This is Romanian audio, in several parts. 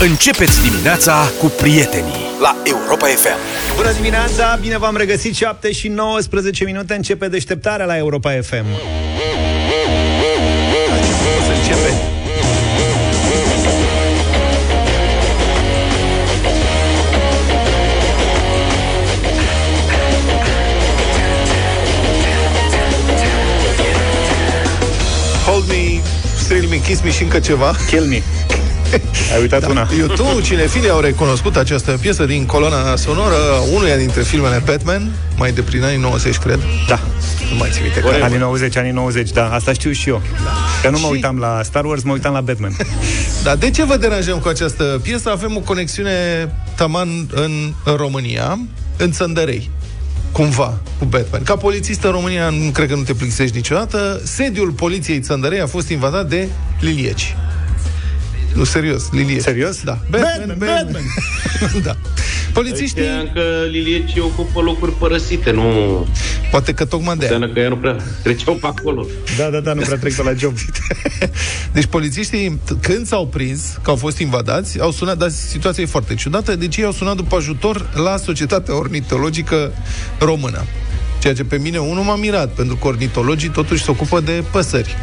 Începeți dimineața cu prietenii la Europa FM. Bună dimineața, bine v-am regăsit, 7 și 19 minute, începe deșteptarea la Europa FM. Să începe. Hold me, thrill me, kiss me și încă ceva. Kill me. Ai uitat una. YouTube, cinefilii au recunoscut această piesă din coloana sonoră unuia dintre filmele Batman, mai de prin anii 90, cred. Da. Nu mai ți minte. Anii 90, da. Asta știu și eu. Da. Că nu mă uitam la Star Wars, mă uitam la Batman. Dar de ce vă deranjăm cu această piesă? Avem o conexiune taman în România, în Țăndărei. Cumva, cu Batman. Ca polițist în România, nu cred că nu te plictisești niciodată. Sediul poliției Țăndărei a fost invadat de lilieci. Nu, serios, lilieci. Serios? Da. Batman. Da. Polițiștii... Știam că liliecii ocupă locuri părăsite, nu... Poate că tocmai de-aia. Înseamnă că ea nu prea treceau pe acolo. Da, nu prea trec pe la job. Deci polițiștii, când s-au prins că au fost invadați, au sunat, dar situația e foarte ciudată, deci ei au sunat după ajutor la Societatea Ornitologică Română. Ceea ce pe mine unul m-a mirat, pentru că ornitologii totuși se ocupă de păsări.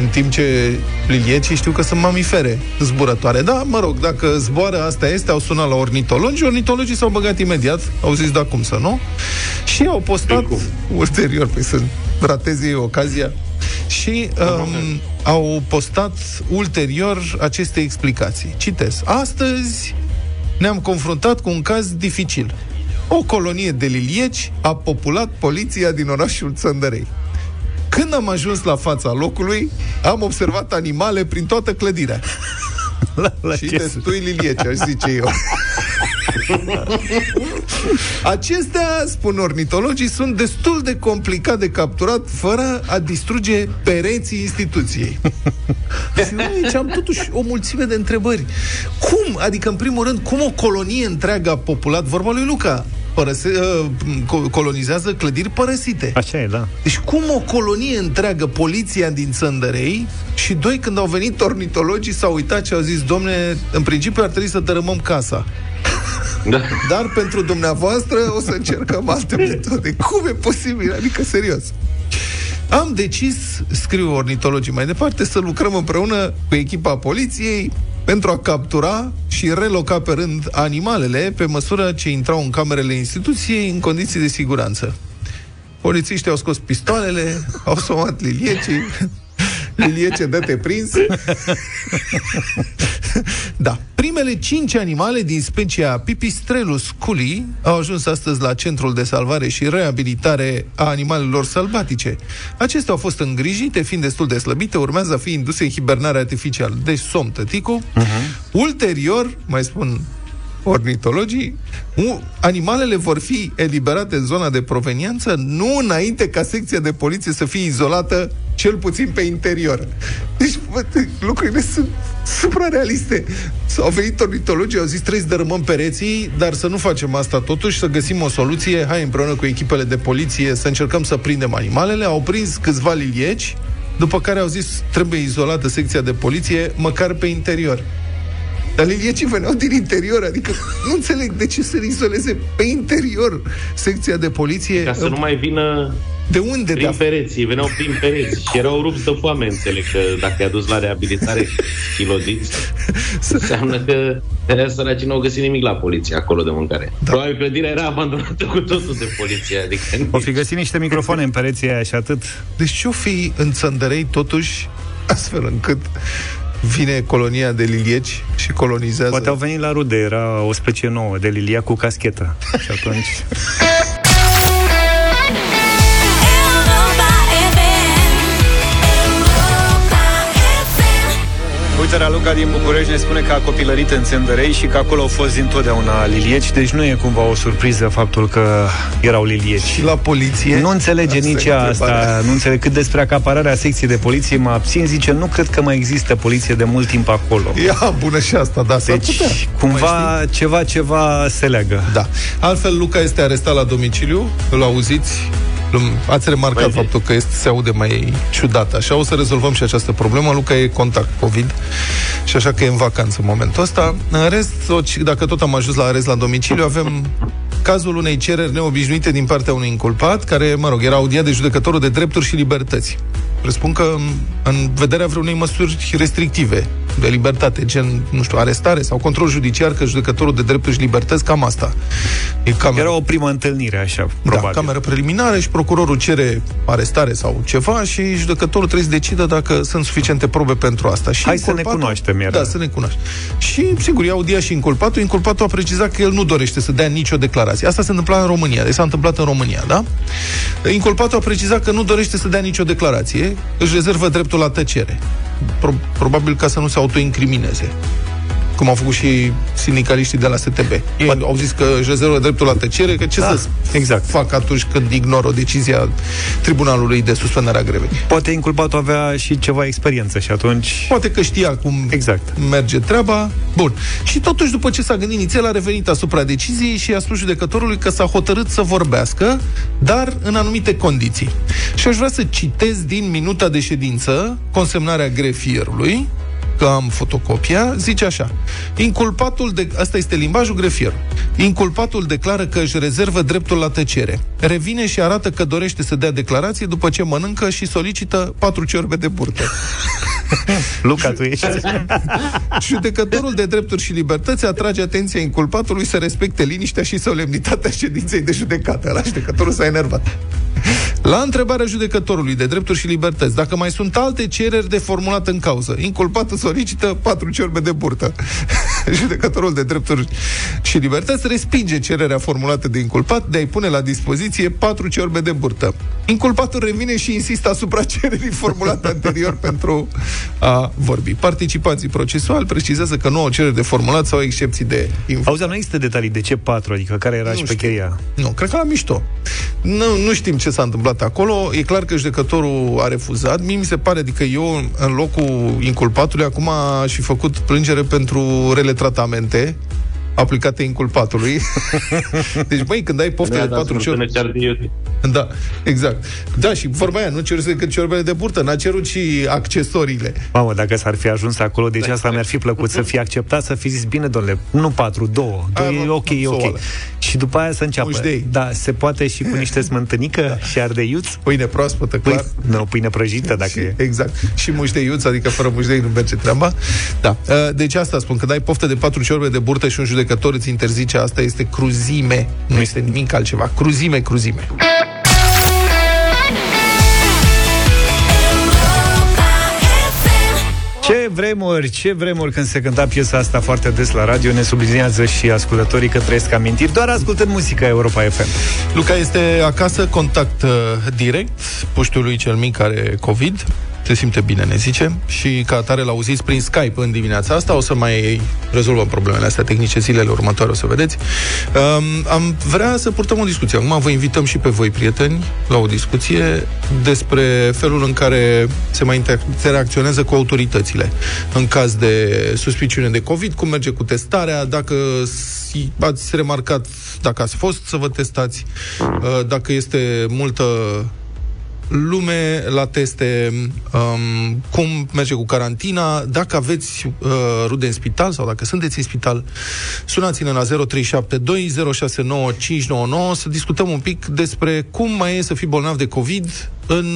În timp ce liliecii știu că sunt mamifere zburătoare. Da, mă rog, dacă zboară, asta este. Au sunat la ornitologi, ornitologii s-au băgat imediat. Au zis, da, cum să nu? Și au postat ulterior, păi să ratez ei ocazia. Și au postat ulterior aceste explicații. Citesc: astăzi ne-am confruntat cu un caz dificil. O colonie de lilieci a populat poliția din orașul Țăndărei. Când am ajuns la fața locului, am observat animale prin toată clădirea. Și destui lilieci, aș zice eu. Acestea, spun ornitologii, sunt destul de complicat de capturat fără a distruge pereții instituției. Și noi am totuși o mulțime de întrebări. Cum? Adică, în primul rând, cum o colonie întreagă a populat, vorba lui Luca, colonizează clădiri părăsite. Așa e, da. Deci cum o colonie întreagă, poliția din Țăndărei, și doi, când au venit ornitologii, s-au uitat și au zis, domne, în principiu ar trebui să dărâmăm casa. Da. Dar pentru dumneavoastră o să încercăm alte metode. Cum e posibil? Adică, serios. Am decis, scriu ornitologii mai departe, să lucrăm împreună cu echipa poliției pentru a captura și reloca pe rând animalele pe măsură ce intrau în camerele instituției în condiții de siguranță. Polițiștii au scos pistoalele, au somat liliecii. Liliece, dă-te prins. Da. Primele 5 animale din specia Pipistrellus kuhlii au ajuns astăzi la Centrul de Salvare și Reabilitare a Animalelor Sălbatice. Acestea au fost îngrijite, fiind destul de slăbite, urmează a fi induse în hibernare artificială. Deci somn, tăticu. Ulterior, mai spun ornitologii, animalele vor fi eliberate în zona de proveniență, nu înainte ca secția de poliție să fie izolată, cel puțin pe interior. Deci, bă, lucrurile sunt suprarealiste. Au venit ornitologii, au zis, trebuie să dărâmăm pereții, dar să nu facem asta totuși, să găsim o soluție, hai împreună cu echipele de poliție să încercăm să prindem animalele. Au prins câțiva lilieci, după care au zis, trebuie izolată secția de poliție, măcar pe interior. Dar liliecii veneau din interior, adică nu înțeleg de ce să izoleze pe interior secția de poliție. Ca să nu mai vină de unde, prin pereții, veneau prin pereți și erau rupți de foame, înțeleg, că dacă i-a dus la reabilitare și loziți, înseamnă că săracii n-au găsit nimic la poliție acolo de mâncare. Da. Probabil clădirea era abandonată cu totul de poliție. Adică o fi găsit niște microfoane în pereții aia și atât. Deci ce-o fi în Țăndărei totuși, astfel încât vine colonia de lilieci și colonizează. Poate au venit la rude, era o specie nouă de lilia cu cascheta. Și atunci... Uite, Raluca din București ne spune că a copilărit în Țăndărei și că acolo au fost dintotdeauna lilieci, deci nu e cumva o surpriză faptul că erau lilieci. Și la poliție? Nu înțelege nici asta. Nu înțelege. Cât despre acapararea secției de poliție, mă abțin, zice, nu cred că mai există poliție de mult timp acolo. Ia, bună și asta, da, s-ar putea. Deci, cumva, ceva se leagă. Da. Altfel, Luca este arestat la domiciliu, îl auziți Ați remarcat faptul că este, se aude mai ciudat. Așa o să rezolvăm și această problemă. Luca e contact COVID și așa că e în vacanță în momentul ăsta. În rest, dacă tot am ajuns la arest la domiciliu, avem cazul unei cereri neobișnuite din partea unui inculpat, care, mă rog, era audiat de judecătorul de drepturi și libertăți. Presupun că în vederea vreunei măsuri restrictive de libertate, gen, nu știu, arestare sau control judiciar, că judecătorul de drepturi și libertăți, cam asta. Era o primă întâlnire, așa, probabil. Da, cameră preliminară și procurorul cere arestare sau ceva și judecătorul trebuie să decidă dacă sunt suficiente probe pentru asta. Și hai să ne cunoaștem, era. Da, să ne cunoaștem. Și, sigur, i-a audiat și inculpatul. Inculpatul a precizat că el nu dorește să dea nicio declarație. Asta se întâmpla în România. Deci s-a întâmplat în România, da? Inculpatul a precizat că nu dorește să dea nicio declarație, își rezervă dreptul la tăcere. Probabil ca să nu se autoincrimineze, cum au făcut și sindicaliștii de la STB. Ei au zis că își rezervă dreptul la tăcere, că ce să fac atunci când ignoră o decizie a tribunalului de suspendare a grevei. Poate inculpatul avea și ceva experiență și atunci... Poate că știa cum merge treaba. Bun. Și totuși, după ce s-a gândit inițial, a revenit asupra deciziei și a spus judecătorului că s-a hotărât să vorbească, dar în anumite condiții. Și aș vrea să citez din minuta de ședință, consemnarea grefierului, că am fotocopia, zice așa. Asta este limbajul grefier. Inculpatul declară că își rezervă dreptul la tăcere. Revine și arată că dorește să dea declarație după ce mănâncă și solicită 4 ciorbe de burtă. Luca, tu ești. Judecătorul de drepturi și libertăți atrage atenția inculpatului să respecte liniștea și solemnitatea ședinței de judecată. La judecătorul s-a enervat. La întrebarea judecătorului de drepturi și libertăți, dacă mai sunt alte cereri de formulat în cauză, inculpatul solicită 4 ciorbe de burtă. Judecătorul de drepturi și libertăți respinge cererea formulată de inculpat de a-i pune la dispoziție 4 ciorbe de burtă. Inculpatul revine și insistă asupra cererii formulate anterior pentru a vorbi. Participanții procesuali precizează că nu au cereri de formulat sau excepții de... Auzi, nu există detalii de ce 4, adică care era și șpecheria? Nu, cred că la mișto. Nu știm ce s-a întâmplat acolo. E clar că judecătorul a refuzat. Mie mi se pare, adică eu, în locul inculpatului, acum aș fi făcut plângere pentru rele tratamente aplicate inculpatului. Deci, băi, când ai poftă de 4 ciorbe... Da, exact. Da, și vorba aia, nu ceri să decât ciorbele de burtă, n-a cerut și accesoriile. Mamă, dacă s-ar fi ajuns acolo, deci asta mi-ar fi plăcut, să fie acceptat, să fi zis, bine, domnule, nu 4, 2, e ok. Și după aia să înceapă. Da, se poate și cu niște smântânică și ardeiuți. Pâine proaspătă, clar. Pâine prăjită, dacă și, e. Exact. Și muș de iuț, adică fără muș de iuț nu merge treaba. Da. Deci asta spun, când ai poftă de 4 ciorbe de burtă și un judecător îți interzice, asta este cruzime. Nu este nimic altceva. Cruzime. Ce vremuri când se cânta piesa asta foarte des la radio, ne sublinează și ascultătorii că trăiesc amintiri doar ascultând muzica Europa FM. Luca este acasă, contact direct, puștiului cel mic care COVID, se simte bine, ne zice, și ca atare l-au zis prin Skype în dimineața asta, o să mai rezolvăm problemele astea tehnice zilele următoare, o să vedeți. Am vrea să purtăm o discuție. Acum vă invităm și pe voi, prieteni, la o discuție despre felul în care se mai interacționează cu autoritățile în caz de suspiciune de COVID, cum merge cu testarea, dacă ați remarcat, dacă ați fost să vă testați, dacă este multă lume la teste, cum merge cu carantina, dacă aveți rude în spital sau dacă sunteți în spital, sunați-ne la 0372069599 să discutăm un pic despre cum mai e să fii bolnav de COVID în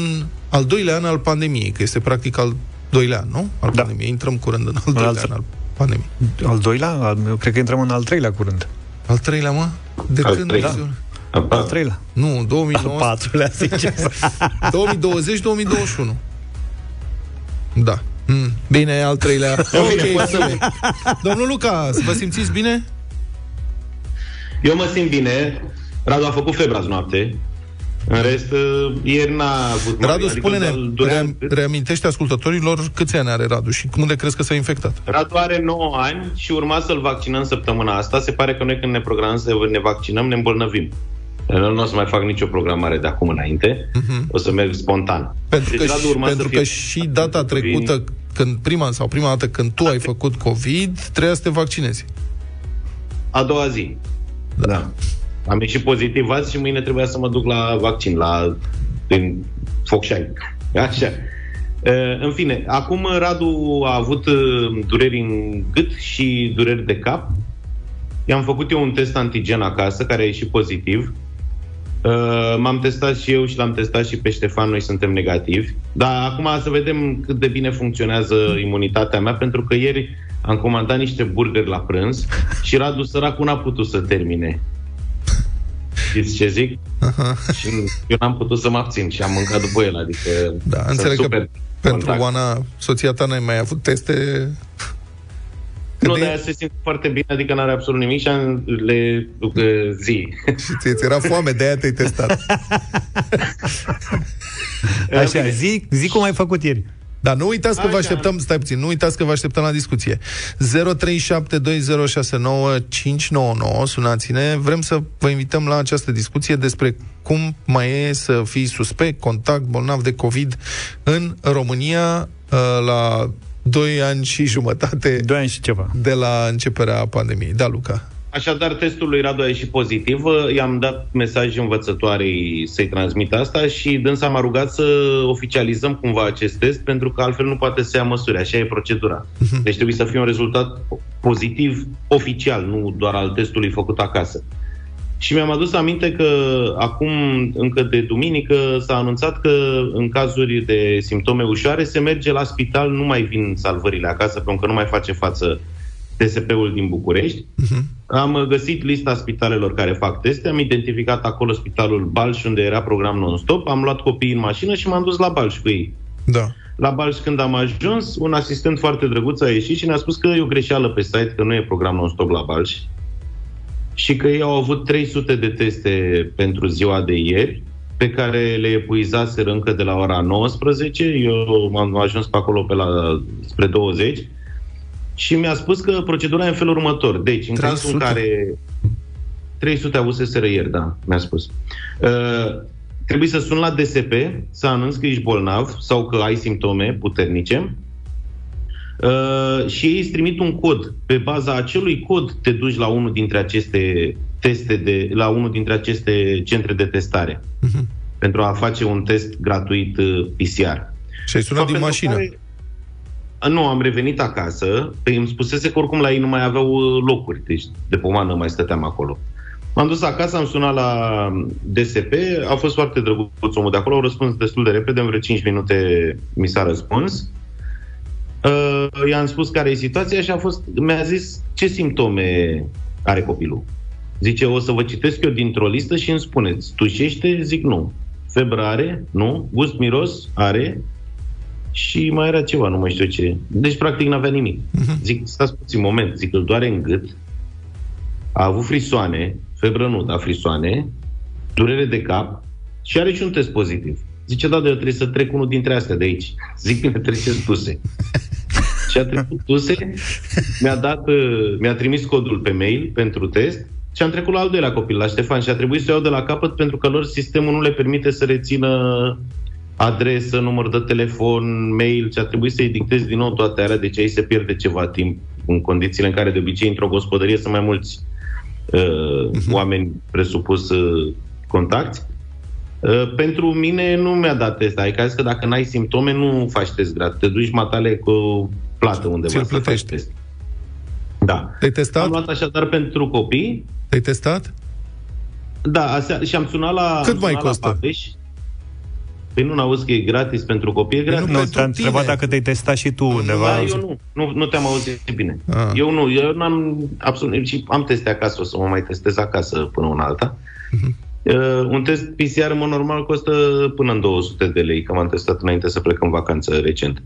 al doilea an al pandemiei, că este practic al doilea an, nu? Al pandemiei. Intrăm curând în al doilea an al pandemiei. Al doilea? Eu cred că intrăm în al treilea curând. Al treilea, mă? De al când? Treilea. Da. Al treilea. Nu, 2020-2021. Da. Bine, al treilea. Okay. Domnul Luca, vă simțiți bine? Eu mă simt bine. Radu a făcut febră azi noapte. În rest, ieri n-a avut. Radu, spune-ne, reamintește ascultătorilor câți ani are Radu și unde crezi că s-a infectat? Radu are 9 ani și urma să-l vaccinăm săptămâna asta. Se pare că noi când ne programăm să ne vaccinăm, ne îmbolnăvim. Nu o să mai fac nicio programare de acum înainte. O să merg spontan. Pentru că și data trecută, când prima dată când tu ai făcut COVID, trebuia să te vaccinezi. A doua zi. Da. Am ieșit pozitiv azi și mâine trebuia să mă duc la vaccin, la din Focșani. Așa. În fine, acum Radu a avut dureri în gât și dureri de cap. I-am făcut eu un test antigen acasă, care a ieșit pozitiv. M-am testat și eu și l-am testat și pe Ștefan, noi suntem negativi. Dar acum să vedem cât de bine funcționează imunitatea mea, pentru că ieri am comandat niște burgeri la prânz și Radu săracul n-a putut să termine. Știți ce zic? Aha. Și eu n-am putut să mă abțin și am mâncat după el, adică... Da, înțeleg că pentru Oana, soția ta, n-ai mai avut teste... Nu, de-aia se simte foarte bine, adică n-are absolut nimic și le zi. Și ți era foame, de-aia te-ai testat. Așa, zi cum ai făcut ieri. Dar nu uitați că vă așteptăm, stai puțin, nu uitați că vă așteptăm la discuție. 0372069599, sunați-ne, vrem să vă invităm la această discuție despre cum mai e să fii suspect, contact, bolnav de COVID în România la... 2 ani și jumătate 2 ani și ceva de la începerea pandemiei. Da, Luca. Așadar, testul lui Radu a ieșit pozitiv. I-am dat mesaj învățătoarei să-i transmit asta și dânsa m-a rugat să oficializăm cumva acest test, pentru că altfel nu poate să ia măsuri. Așa e procedura. Deci trebuie să fie un rezultat pozitiv oficial, nu doar al testului făcut acasă. Și mi-am adus aminte că acum, încă de duminică, s-a anunțat că în cazuri de simptome ușoare se merge la spital, nu mai vin salvările acasă, pentru că nu mai face față DSP-ul din București. Am găsit lista spitalelor care fac teste, am identificat acolo spitalul Balș, unde era program non-stop, am luat copiii în mașină și m-am dus la Balș cu ei. Da. La Balș, când am ajuns, un asistent foarte drăguț a ieșit și ne-a spus că e o greșeală pe site, că nu e program non-stop la Balș. Și că ei au avut 300 de teste pentru ziua de ieri, pe care le epuizaseră încă de la ora 19. Eu am ajuns pe acolo spre 20. Și mi-a spus că procedura e în felul următor. Deci, în cazul în care 300 avuseseră ieri, da, mi-a spus. Trebuie să suni la DSP, să anunți că ești bolnav sau că ai simptome puternice. Și ei îți trimit un cod. Pe baza acelui cod te duci la unul dintre aceste la unul dintre aceste centre de testare pentru a face un test gratuit PCR. Și ai sunat din mașină? Nu, am revenit acasă. Îmi spusese că oricum la ei nu mai aveau locuri, deci de pomană mai stăteam acolo. M-am dus acasă, am sunat la DSP. A fost foarte drăguț omul de acolo. Au răspuns destul de repede, în vreo 5 minute mi s-a răspuns. I-am spus care e situația și mi-a zis ce simptome are copilul. Zice, o să vă citesc eu dintr-o listă și îmi spuneți. Tușește? Zic nu. Febră are? Nu. Gust miros? Are. Și mai era ceva, nu mai știu ce. Deci practic n-avea nimic. Zic, stați puțin, moment. Zic, îl doare în gât. A avut frisoane. Febră nu, dar frisoane. Durere de cap. Și are și un test pozitiv. Zice, da, eu trebuie să trec unul dintre astea de aici. Zic, bine, treceți tuse. Și a trecut tuse, mi-a trimis codul pe mail pentru test și am trecut la al doilea copil, la Ștefan, și a trebuit să iau de la capăt pentru că lor sistemul nu le permite să rețină adresă, număr de telefon, mail, și a trebuit să-i dictez din nou toate alea, deci aici se pierde ceva timp în condițiile în care de obicei într-o gospodărie sunt mai mulți oameni presupus contacti. Pentru mine nu mi-a dat test. Adică că dacă n-ai simptome, nu faci test gratuit. Te duci matale cu plată undeva să faci test. Da. Te-ai testat? Am luat așadar pentru copii. Te-ai testat? Da, și am sunat la... Cât mai costă? Babeș. Păi nu n-auzi că e gratis pentru copii? E gratis. Nu, te-am întrebat dacă te-ai testat și tu undeva. Da, eu nu te-am auzit bine. Eu n-am... Absolut, și am teste acasă, o să mă mai testez acasă până una alta. Un test PCR, în mod normal, costă până în 200 de lei, că m-am testat înainte să plec în vacanță recent.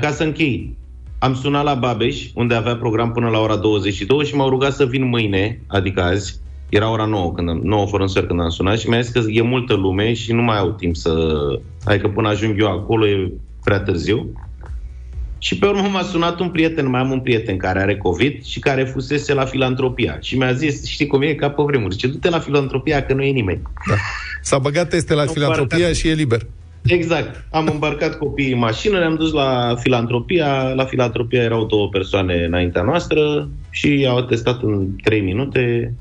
Ca să închei, am sunat la Babeș, unde avea program până la ora 22 și m-au rugat să vin mâine, adică azi, era ora 9 fără un sfert când am sunat și mi-a zis că e multă lume și nu mai au timp să... Adică până ajung eu acolo e prea târziu. Și pe urmă m-a sunat un prieten, mai am un prieten care are COVID și care fusese la filantropia. Și mi-a zis, știi cum e, ca pe vremuri, ce du-te la filantropia că nu e nimeni. Da. S-a băgat teste la filantropia și e liber. Exact. Am îmbarcat copiii în mașină, ne-am dus la filantropia. La filantropia erau 2 persoane înaintea noastră și au testat în 3 minute.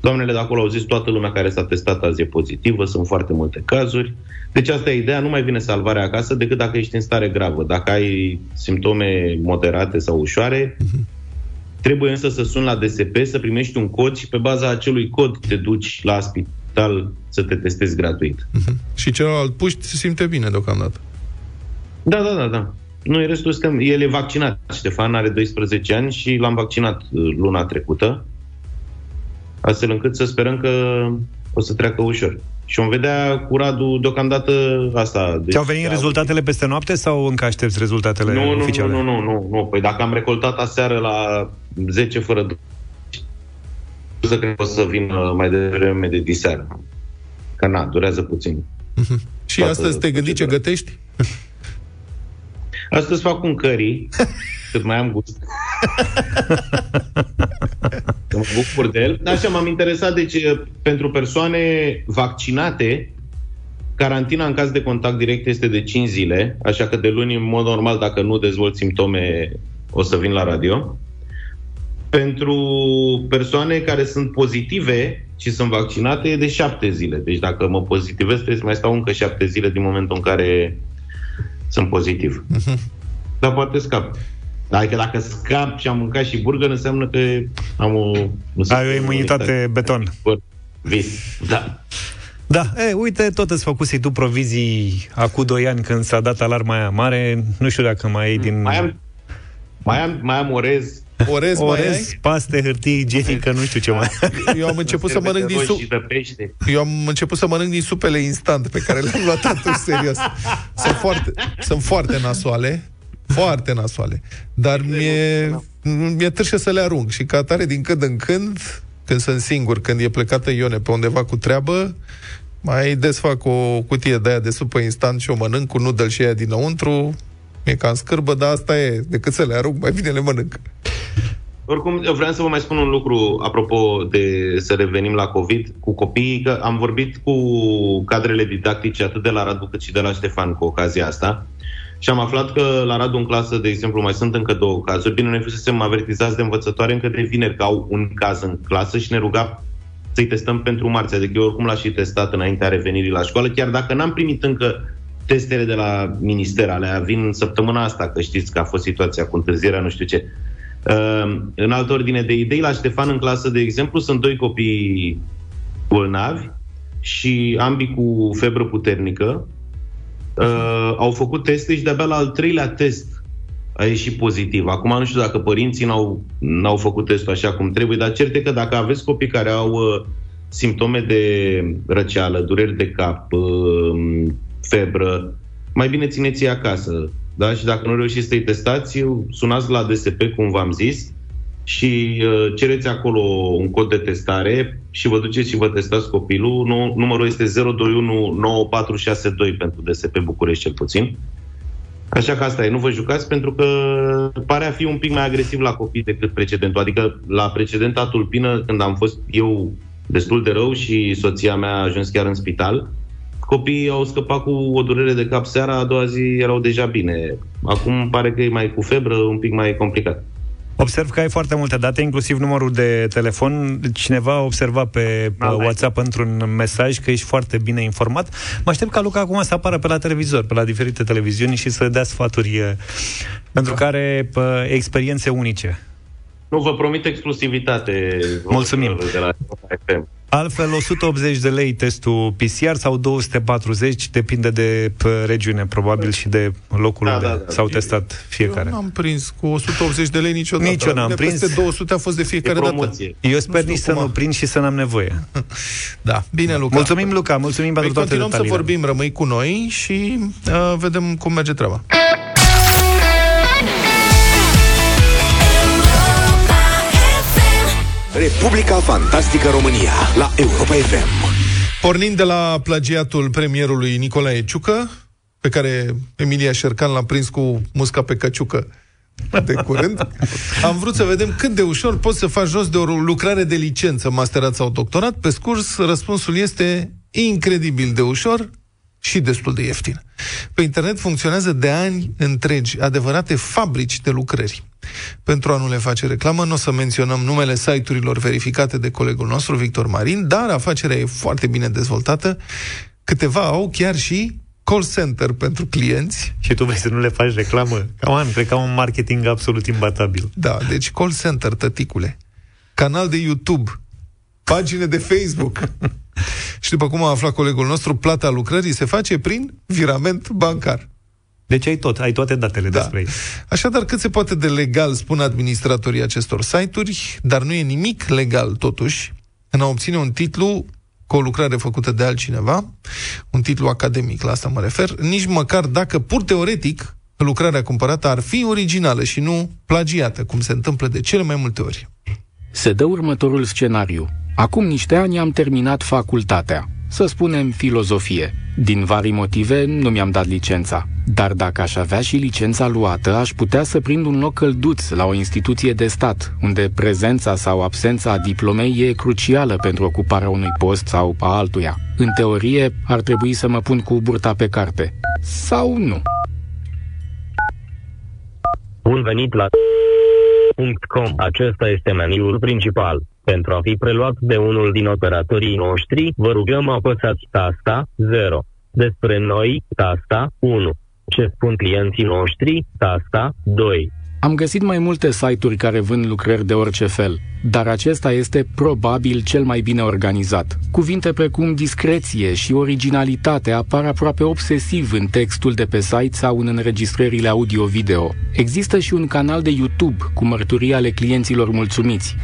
Doamnele de acolo au zis, toată lumea care s-a testat azi e pozitivă, sunt foarte multe cazuri. Deci asta e ideea, nu mai vine salvarea acasă decât dacă ești în stare gravă. Dacă ai simptome moderate sau ușoare, trebuie însă să suni la DSP, să primești un cod și pe baza acelui cod te duci la spital să te testezi gratuit. Și celălalt puști se simte bine deocamdată. Da. Noi restul că el e vaccinat. Ștefan are 12 ani și l-am vaccinat luna trecută, astfel încât să sperăm că o să treacă ușor. Și vom vedea cu Radu deocamdată asta. Ți-au venit rezultatele peste noapte sau încă aștepți rezultatele oficiale? Nu. Păi dacă am recoltat aseară la 10 fără 2, să cred că o să vin mai devreme de diseară. Că na, durează puțin. Și astăzi te gândi ce gătești? Astăzi fac un curry, cât mai am gust. Mă bucur de el. Așa, m-am interesat, deci, pentru persoane vaccinate, carantina în caz de contact direct este de 5 zile, așa că de luni, în mod normal, dacă nu dezvolt simptome, o să vin la radio. Pentru persoane care sunt pozitive și sunt vaccinate, e de 7 zile. Deci dacă mă pozitivez, trebuie să mai stau încă 7 zile din momentul în care sunt pozitiv. Dar poate scap. Adică dacă scap și am mâncat și burger, înseamnă că am o... Ai o imunitate beton. Vis, da. Da, uite, tot îți făcuse tu provizii acu 2 ani când s-a dat alarma aia mare. Nu știu dacă mai ai din... Mai am orez. Orez, paste, hârtie igienică, nu știu ce mai. Eu am început să mănânc din pește. Eu am început să mănânc din supele instant pe care le-am luat atunci, serios. Sunt foarte nasoale. Foarte nasoale. Dar mi-e târșe să le arunc. Și ca atare din când în când, când sunt singur, când e plecată Ione pe undeva cu treabă, mai desfac o cutie de aia de supă instant și o mănânc cu noodle și aia dinăuntru. Mi-e ca în scârbă, dar asta e. Decât să le arunc, mai bine le mănânc. Oricum, eu vreau să vă mai spun un lucru apropo de să revenim la COVID cu copiii, că am vorbit cu cadrele didactice atât de la Radu cât și de la Ștefan cu ocazia asta. Și am aflat că la Radu în clasă, de exemplu, mai sunt încă 2 cazuri. Bine, noi fusesem avertizați de învățătoare încă de vineri că au un caz în clasă și ne ruga să-i testăm pentru marți. Adică eu oricum l-aș fi testat înaintea revenirii la școală, chiar dacă n-am primit încă testele de la minister, alea vin săptămâna asta, că știți că a fost situația cu întârzierea, nu știu ce. În altă ordine de idei, la Ștefan în clasă, de exemplu, sunt 2 copii bolnavi și ambii cu febră puternică. Au făcut teste și de-abia la al 3-lea test a ieșit pozitiv. Acum nu știu dacă părinții n-au făcut testul așa cum trebuie, dar cert e că dacă aveți copii care au simptome de răceală, dureri de cap, febră, mai bine țineți-i acasă. Da? Și dacă nu reușiți să-i testați, sunați la DSP, cum v-am zis, și cereți acolo un cod de testare și vă duceți și vă testați copilul. Numărul este 0219462 pentru DSP București cel puțin. Așa că asta e, nu vă jucați, pentru că pare a fi un pic mai agresiv la copii decât precedentul. Adică la precedenta tulpină, când am fost eu destul de rău și soția mea a ajuns chiar în spital, copiii au scăpat cu o durere de cap seara, a doua zi erau deja bine. Acum pare că e mai cu febră, un pic mai complicat. Observ că ai foarte multe date, inclusiv numărul de telefon. Cineva a observat pe WhatsApp într-un mesaj că ești foarte bine informat. Mă aștept ca Luca acum să apară pe la televizor, pe la diferite televiziuni și să dea sfaturi pentru care experiențe unice. Nu, vă promit exclusivitate. Mulțumim. De la FM. Altfel, 180 de lei testul PCR sau 240, depinde de regiune, probabil, și de locul unde s-au testat fiecare. Eu n-am prins cu 180 de lei niciodată. Nici eu n-am prins. Peste 200 a fost de fiecare dată. Eu sper nici să nu prind și să n-am nevoie. Da. Bine, Luca. Mulțumim, Luca. Mulțumim pentru toate detaliile. Continuăm să vorbim, rămâi cu noi și vedem cum merge treaba. Republica Fantastică România la Europa FM. Pornind de la plagiatul premierului Nicolae Ciucă, pe care Emilia Șercan l-a prins cu musca pe căciucă de curând, am vrut să vedem cât de ușor poți să faci jos de o lucrare de licență, masterat sau doctorat. Pe scurs, răspunsul este incredibil de ușor, și destul de ieftin. Pe internet funcționează de ani întregi adevărate fabrici de lucrări. Pentru a nu le face reclamă, nu o să menționăm numele site-urilor verificate de colegul nostru, Victor Marin, dar afacerea e foarte bine dezvoltată. Câteva au chiar și call center pentru clienți. Și tu vrei să nu le faci reclamă? Cred că au un marketing absolut imbatabil. Da, deci call center, tăticule. Canal de YouTube. Pagine de Facebook. Și după cum a aflat colegul nostru, plata lucrării se face prin virament bancar. Deci ai toate datele despre ei. Așadar, cât se poate de legal, spun administratorii acestor site-uri, dar nu e nimic legal, totuși, în a obține un titlu cu o lucrare făcută de altcineva, un titlu academic, la asta mă refer, nici măcar dacă, pur teoretic, lucrarea cumpărată ar fi originală și nu plagiată, cum se întâmplă de cele mai multe ori. Se dă următorul scenariu. Acum niște ani am terminat facultatea, să spunem filozofie. Din vari motive nu mi-am dat licența. Dar dacă aș avea și licența luată, aș putea să prind un loc călduț la o instituție de stat, unde prezența sau absența diplomei e crucială pentru ocuparea unui post sau a altuia. În teorie, ar trebui să mă pun cu burta pe carte. Sau nu? Bun venit la... .com. Acesta este meniul principal. Pentru a fi preluat de unul din operatorii noștri, vă rugăm apăsați tasta 0. Despre noi, tasta 1. Ce spun clienții noștri, tasta 2. Am găsit mai multe site-uri care vând lucrări de orice fel, dar acesta este probabil cel mai bine organizat. Cuvinte precum discreție și originalitate apar aproape obsesiv în textul de pe site sau în înregistrările audio-video. Există și un canal de YouTube cu mărturii ale clienților mulțumiți.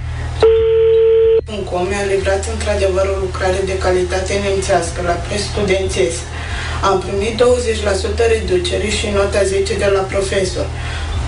Mi-a livrat într-adevăr o lucrare de calitate nemțească la preț studențesc. Am primit 20% reducere și nota 10 de la profesor.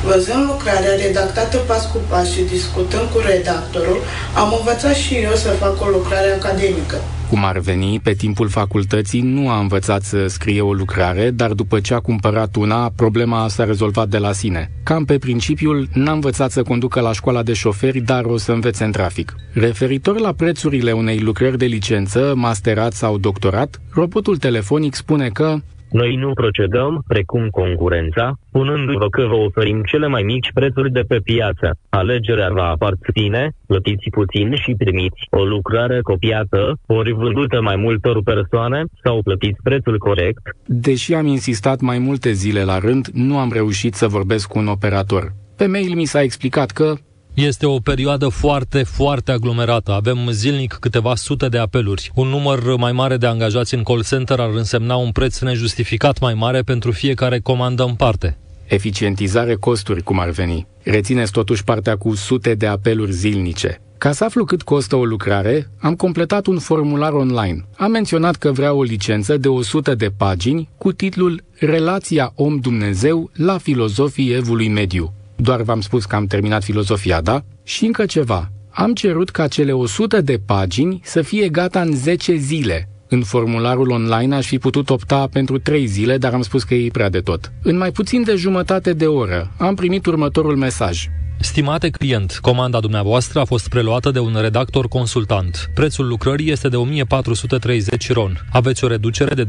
Văzând lucrarea redactată pas cu pas și discutând cu redactorul, am învățat și eu să fac o lucrare academică. Cum ar veni, pe timpul facultății nu a învățat să scrie o lucrare, dar după ce a cumpărat una, problema s-a rezolvat de la sine. Cam pe principiul, n-a învățat să conducă la școala de șoferi, dar o să învețe în trafic. Referitor la prețurile unei lucrări de licență, masterat sau doctorat, robotul telefonic spune că noi nu procedăm precum concurența, punându-vă că vă oferim cele mai mici prețuri de pe piață. Alegerea va aparține, plătiți puțin și primiți o lucrare copiată, ori vândută mai multor persoane, sau plătiți prețul corect. Deși am insistat mai multe zile la rând, nu am reușit să vorbesc cu un operator. Pe mail mi s-a explicat că este o perioadă foarte, foarte aglomerată. Avem zilnic câteva sute de apeluri. Un număr mai mare de angajați în call center ar însemna un preț nejustificat mai mare pentru fiecare comandă în parte. Eficientizare costuri, cum ar veni. Rețineți totuși partea cu sute de apeluri zilnice. Ca să aflu cât costă o lucrare, am completat un formular online. Am menționat că vreau o licență de 100 de pagini cu titlul Relația om-Dumnezeu la filozofii evului mediu. Doar v-am spus că am terminat filozofia, da? Și încă ceva. Am cerut ca cele 100 de pagini să fie gata în 10 zile. În formularul online aș fi putut opta pentru 3 zile, dar am spus că e prea de tot. În mai puțin de jumătate de oră am primit următorul mesaj. Stimate client, comanda dumneavoastră a fost preluată de un redactor consultant. Prețul lucrării este de 1430 RON. Aveți o reducere de 20%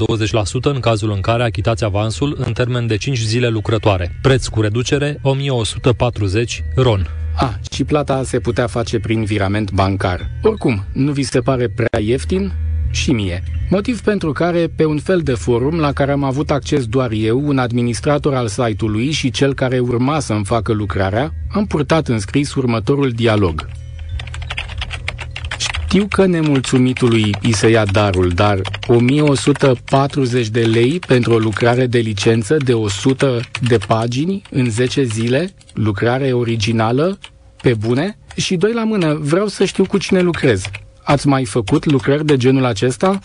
în cazul în care achitați avansul în termen de 5 zile lucrătoare. Preț cu reducere 1140 RON. Și plata se putea face prin virament bancar. Oricum, nu vi se pare prea ieftin? Și mie. Motiv pentru care, pe un fel de forum la care am avut acces doar eu, un administrator al site-ului și cel care urma să-mi facă lucrarea, am purtat în scris următorul dialog. Știu că nemulțumitului i se ia darul, dar 1140 de lei pentru o lucrare de licență de 100 de pagini în 10 zile, lucrare originală, pe bune, și doi la mână, vreau să știu cu cine lucrez. Ați mai făcut lucrări de genul acesta?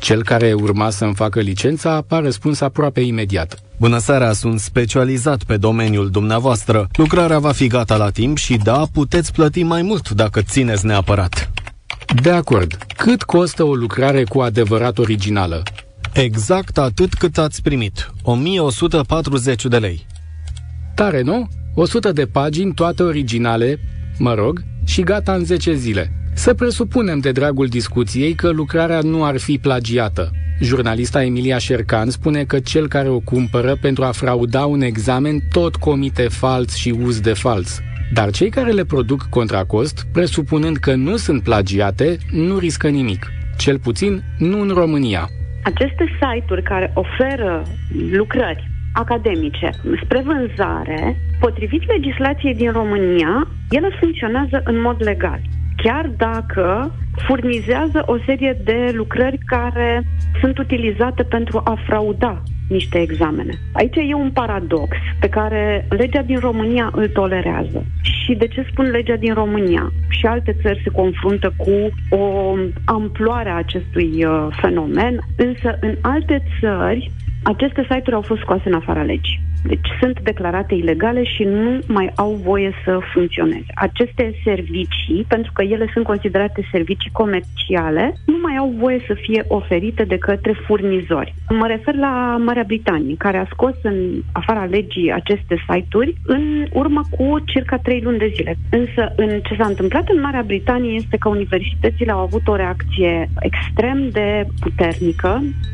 Cel care urma să-mi facă licența a răspuns aproape imediat. Bună seara, sunt specializat pe domeniul dumneavoastră. Lucrarea va fi gata la timp și da, puteți plăti mai mult dacă țineți neapărat. De acord. Cât costă o lucrare cu adevărat originală? Exact atât cât ați primit. 1140 de lei. Tare, nu? 100 de pagini, toate originale, mă rog, și gata în 10 zile. Să presupunem de dragul discuției că lucrarea nu ar fi plagiată. Jurnalista Emilia Șercan spune că cel care o cumpără pentru a frauda un examen tot comite fals și uz de fals. Dar cei care le produc contra cost, presupunând că nu sunt plagiate, nu riscă nimic. Cel puțin nu în România. Aceste site-uri care oferă lucrări academice spre vânzare, potrivit legislației din România, ele funcționează în mod legal, chiar dacă furnizează o serie de lucrări care sunt utilizate pentru a frauda niște examene. Aici e un paradox pe care legea din România îl tolerează. Și de ce spun legea din România? Și alte țări se confruntă cu o amploare a acestui fenomen, însă în alte țări aceste site-uri au fost scoase în afara legii. Deci sunt declarate ilegale și nu mai au voie să funcționeze. Aceste servicii, pentru că ele sunt considerate servicii comerciale, nu mai au voie să fie oferite de către furnizori. Mă refer la Marea Britanie, care a scos în afara legii aceste site-uri în urmă cu circa 3 luni de zile. Însă în ce s-a întâmplat în Marea Britanie este că universitățile au avut o reacție extrem de puternică.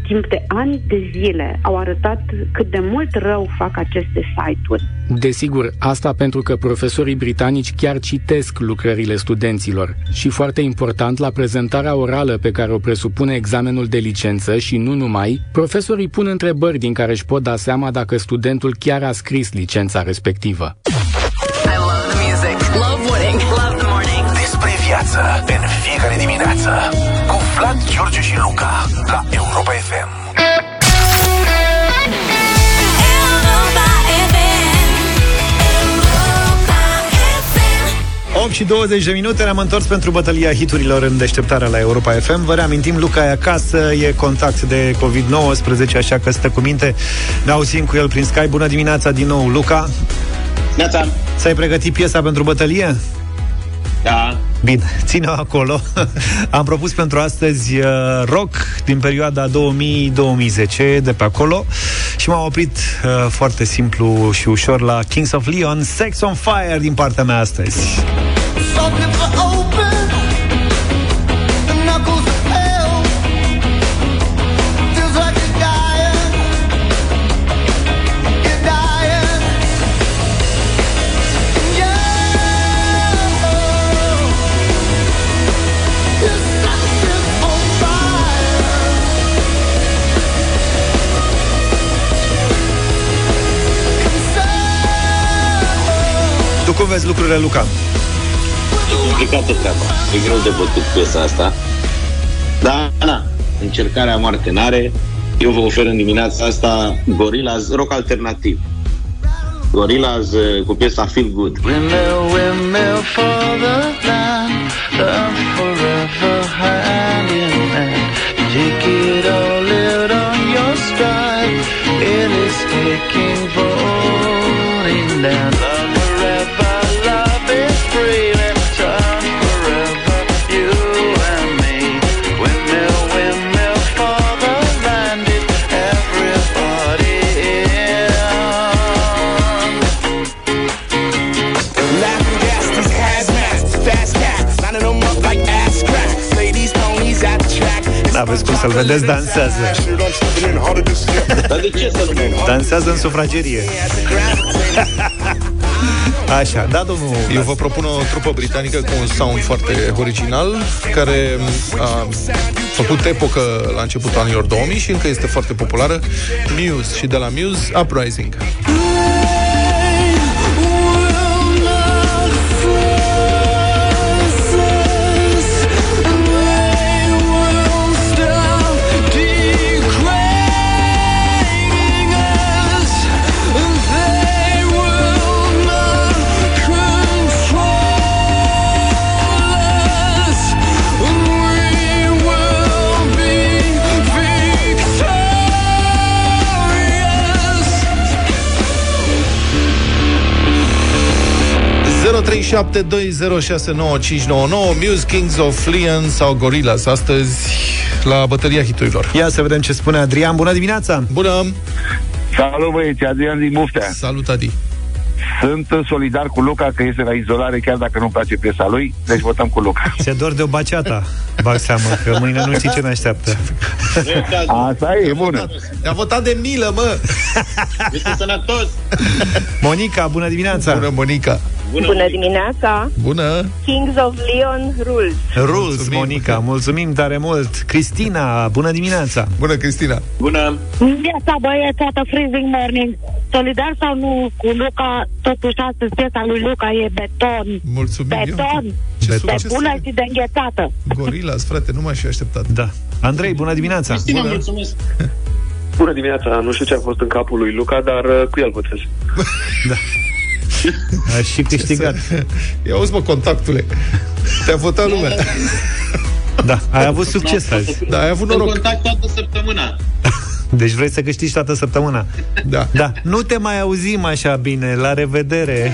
Timp de ani de zile au arătat cât de mult rău fac aceste site-uri. Desigur, asta pentru că profesorii britanici chiar citesc lucrările studenților. Și foarte important, la prezentarea orală pe care o presupune examenul de licență și nu numai, profesorii pun întrebări din care își pot da seama dacă studentul chiar a scris licența respectivă. I love the music. Love winning. Love the morning. Despre viață, în fiecare dimineață, cu Vlad, George și Luca, la Europa FM. Și 20 de minute, ne-am întors pentru bătălia hiturilor în deșteptarea la Europa FM. Vă reamintim, Luca e acasă, e contact de COVID-19, așa că stă cu minte. Ne auzim cu el prin Skype. Bună dimineața din nou, Luca. Neața. Ți-ai pregătit piesa pentru bătălie? Da. Bine, ține-o acolo. Am propus pentru astăzi rock din perioada 2000-2010, de pe acolo. Și m-am oprit foarte simplu și ușor la Kings of Leon, Sex on Fire din partea mea astăzi. Cum vezi lucrurile, Luca? E complicată treaba. E greu de bătut piesa asta. Dar, na, încercarea moarte n-are. Eu vă ofer în dimineața asta Gorillaz, rock alternativ. Gorillaz cu piesa Feel Good. Windmill, windmill for the night, love forever high in hand. Take it all out on your stride. It is taking falling down. Aveți cum să-l vedeți, dansează. Dar de ce să nu? Dansează în sufragerie. Așa, da, domnul. Eu vă propun o trupă britanică cu un sound foarte original, care a făcut epocă la începutul anilor 2000 și încă este foarte populară, Muse, și de la Muse, Uprising. Muse, Kings of Leon sau Gorillaz astăzi la bătălia hiturilor. Ia să vedem ce spune Adrian. Bună dimineața! Bună! Salut, băieți! Adrian din Buftea. Salut, Adi! Sunt solidar cu Luca, că este la izolare, chiar dacă nu-mi place piesa lui, deci votăm cu Luca. Se dor de o baciata, bag seama, că mâine nu știi ce ne așteaptă. Asta e, bună. Te-a votat de milă, mă! Ești sănătos! Monica, bună dimineața! Bună, Monica! Bună dimineața! Bună! Kings of Leon rules! Rules, mulțumim. Monica, mulțumim tare mult! Cristina, bună dimineața! Bună, Cristina! Bună! Viața băiețată, freezing morning! Solidar sau nu cu Luca? Totuși astăzi piesa lui Luca e beton. Mulțumim. Beton. De bună și de înghețată. Gorillaz, frate, nu m-aș fi așteptat. Da. Andrei, bună dimineața. Cristina, mulțumesc. Bună dimineața. Nu știu ce a fost în capul lui Luca, dar cu el votez. Da. A și câștigat. Ia auzi, mă, contactule. Te-a votat lumea. Da, ai avut succes azi. Da, ai avut noroc. Te-am contact toată săptămâna. Deci vrei să câștigi toată săptămâna. Da. Da. Nu te mai auzim așa bine. La revedere.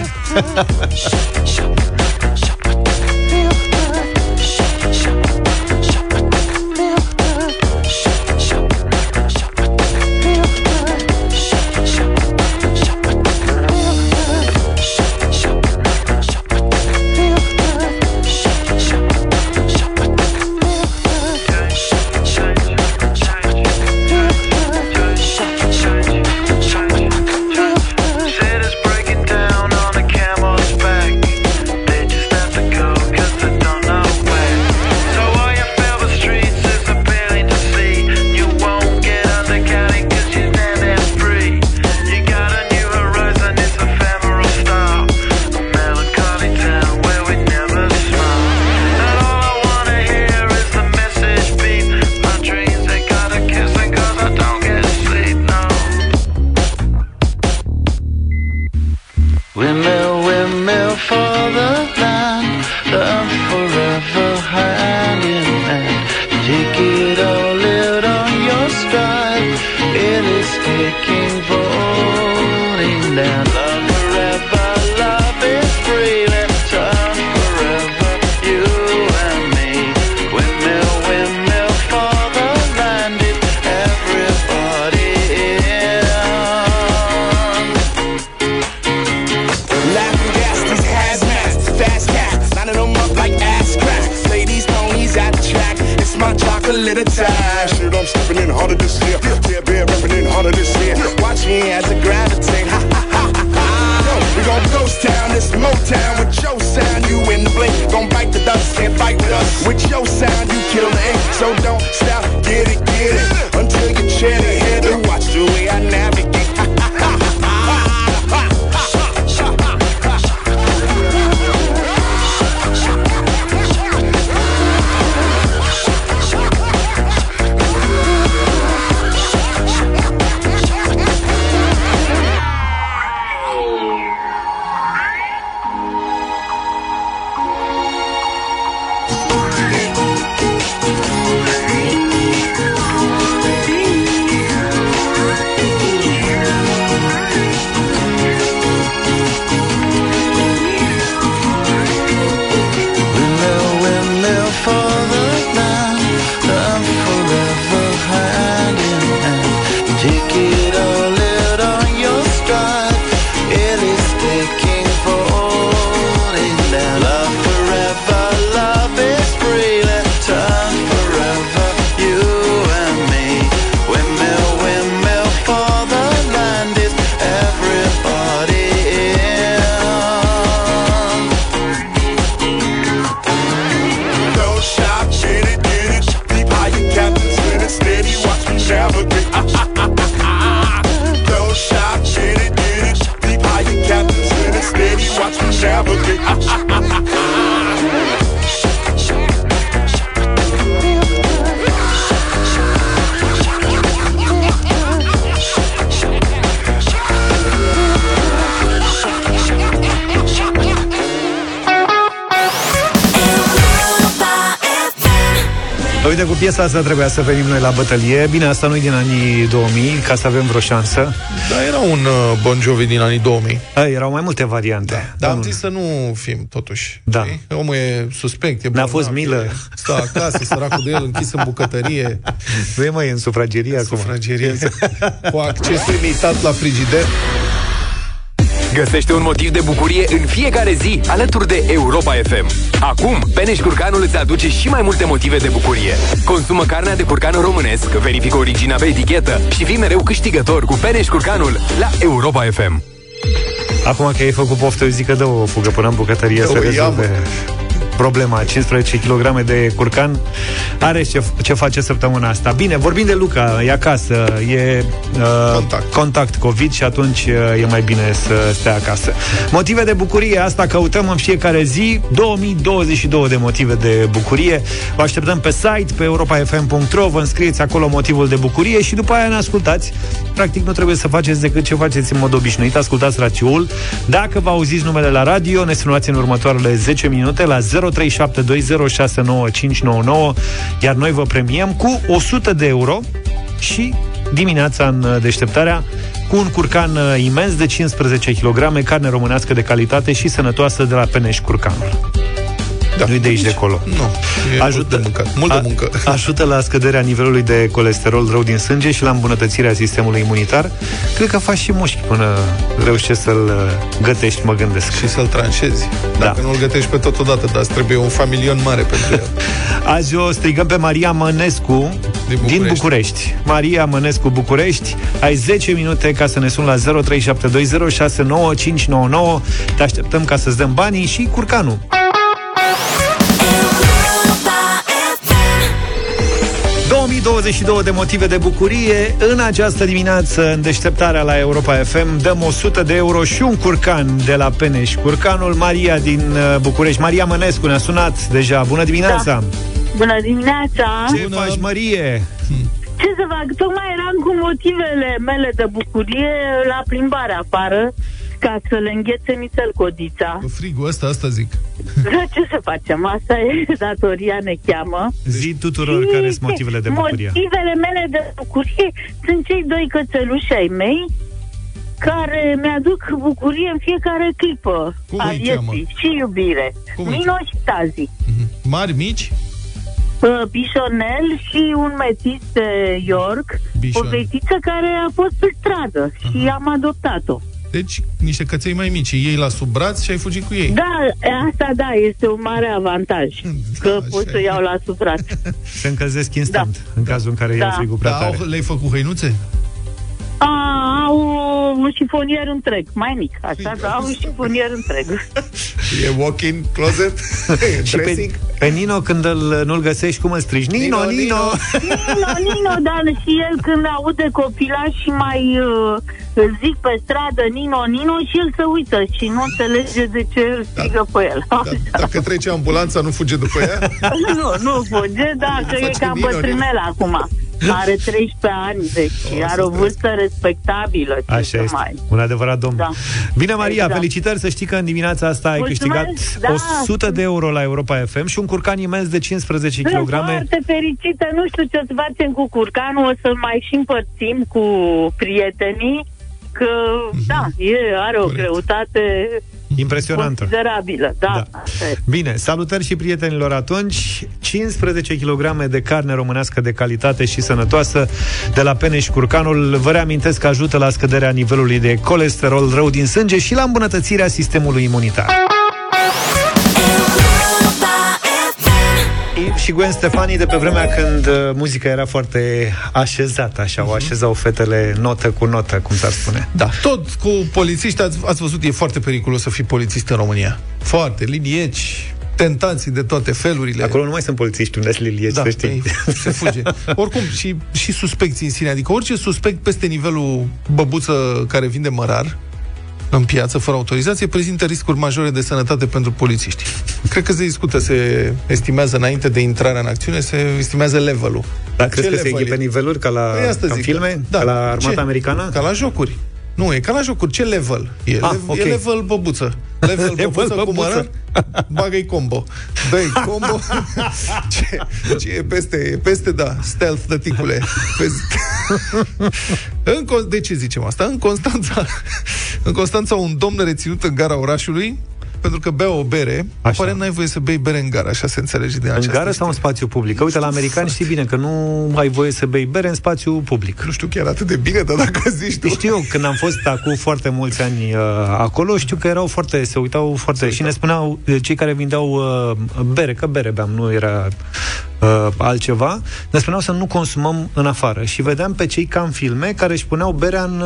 Piesa asta trebuia să venim noi la bătălie. Bine, asta nu e din anii 2000, ca să avem vreo șansă. Da, era un Bon Jovi din anii 2000. Erau mai multe variante. Da, dar am zis să nu fim, totuși. Da. Știi? Omul e suspect, e bolnav, fost milă. Stă acasă, săracul de el, închis în bucătărie. Nu e, mai în sufragerie acum. Sufragerie, cu accesul imitat la frigider. Găsește un motiv de bucurie în fiecare zi alături de Europa FM. Acum, Peneș Curcanul îți aduce și mai multe motive de bucurie. Consumă carnea de curcan românesc, verifică originea pe etichetă și fii mereu câștigător cu Peneș Curcanul la Europa FM. Acum că ai făcut poftă, eu zic că dă o fugă până în bucătărie să rezolve problema. 15 kg de curcan are ce face săptămâna asta. Bine, vorbim de Luca, e acasă, e contact COVID și atunci e mai bine să stea acasă. Motive de bucurie, asta căutăm în fiecare zi, 2022 de motive de bucurie. Vă așteptăm pe site, pe europa.fm.ro, vă înscrieți acolo motivul de bucurie și după aia ne ascultați. Practic nu trebuie să faceți decât ce faceți în mod obișnuit, ascultați radioul. Dacă vă auziți numele la radio, ne sunați în următoarele 10 minute la 0372069599, iar noi vă premiem cu 100 de euro și dimineața în deșteptarea cu un curcan imens de 15 kg, carne românească de calitate și sănătoasă de la Peneș Curcanul. Da, nu-i de aici de acolo. Nu, ajută, mult de muncă. Ajută la scăderea nivelului de colesterol rău din sânge și la îmbunătățirea sistemului imunitar. Cred că faci și mușchi până reușești să-l gătești, mă gândesc. Și să-l tranșezi. Dacă nu-l gătești pe totodată, dar trebuie un familion mare pentru el. Azi o strigăm pe Maria Mănescu din București. Maria Mănescu, București. Ai 10 minute ca să ne suni la 0372069599. Te așteptăm ca să-ți dăm banii și curcanul. De motive de bucurie. În această dimineață, în deșteptarea la Europa FM, dăm 100 de euro și un curcan de la Peneș Curcanul. Maria din București, Maria Mănescu ne-a sunat deja. Bună dimineața! Da. Bună dimineața! Ce faci, Marie? Ce să fac? Tocmai eram cu motivele mele de bucurie la plimbare afară, ca să le înghețe nițel codița. Cu frigul ăsta, asta zic. Ce să facem? Asta e, datoria ne cheamă. Zi tuturor și care sunt motivele de bucurie. Motivele mele de bucurie sunt cei doi cățeluși ai mei care mi-aduc bucurie în fiecare clipă. Cum a vieții și iubire. Mino și Tazi. Mari, mici? Bișonel și un metis de York. Bișon. O vetiță care a fost pe stradă și am adoptat-o. Deci, niște căței mai mici, ei la sub braț și ai fugit cu ei. Da, asta da, este un mare avantaj, că pot să iau la sub braț. Se încălzesc instant, în cazul în care iau frigul prea tare. Le-ai făcut hăinuțe? Au un șifonier întreg, mai mic, așa, dar au un șifonier întreg. E walk-in closet? Și pe Nino, când nu-l găsești, cum îl strigi? Nino, Nino! Nino, dar și el când aude copilași și mai zic pe stradă Nino, Nino, și el se uită și nu înțelege de ce îl strigă pe el. Dacă trece ambulanța, nu fuge după ea? Nu fuge, dacă e cam bătrânel acum. Are 13 ani, deci are o vârstă respectabilă. Așa este, un adevărat domn. Da. Bine, Maria, felicitări, să știi că în dimineața asta ai câștigat 100 de euro la Europa FM și un curcan imens de 15 kg. Sunt foarte fericită, nu știu ce să facem cu curcanul, o să-l mai și împărțim cu prietenii, că, are o greutate impresionantă. Considerabilă, da. Bine, salutări și prietenilor atunci. 15 kg de carne românească de calitate și sănătoasă de la Peneș Curcanul. Vă reamintesc că ajută la scăderea nivelului de colesterol rău din sânge și la îmbunătățirea sistemului imunitar. Și Gwen Stefani, de pe vremea când muzica era foarte așezată, așa, o așezau fetele notă cu notă, cum s-ar spune. Da, tot cu polițiști, ați văzut, e foarte periculos să fii polițist în România. Foarte, linieci, tentații de toate felurile. Acolo nu mai sunt polițiști, unde sunt lilieci, să știi. Se fuge. Oricum, și suspecții în sine, adică orice suspect peste nivelul băbuță care vinde mărar în piață, fără autorizație, prezintă riscuri majore de sănătate pentru polițiști. Cred că se discută, se estimează înainte de intrarea în acțiune, se estimează levelul. Dar crezi că se e pe niveluri ca la filme? Da. Ca la armata americană? Ca la jocuri. Nu, e ca la jocuri. Ce level e? E level băbuță. Level băbuță cu mărăr, bagă-i combo. Dă-i combo. Ce e peste, stealth, tăticule. De ce zicem asta? În Constanța un domn reținut în gara orașului pentru că bea o bere, aparent n-ai voie să bei bere în gară, așa se înțelege din această. În gară sau în spațiu public? Uite, la americani știi bine că nu ai voie să bei bere în spațiu public. Nu știu chiar atât de bine, dar dacă zici tu. Știu, când am fost acum foarte mulți ani acolo, știu că erau foarte, se uitau foarte și ne spuneau cei care vindeau bere, că bere beam, nu era altceva, ne spuneau să nu consumăm în afară și vedeam pe cei ca în filme care își puneau berea în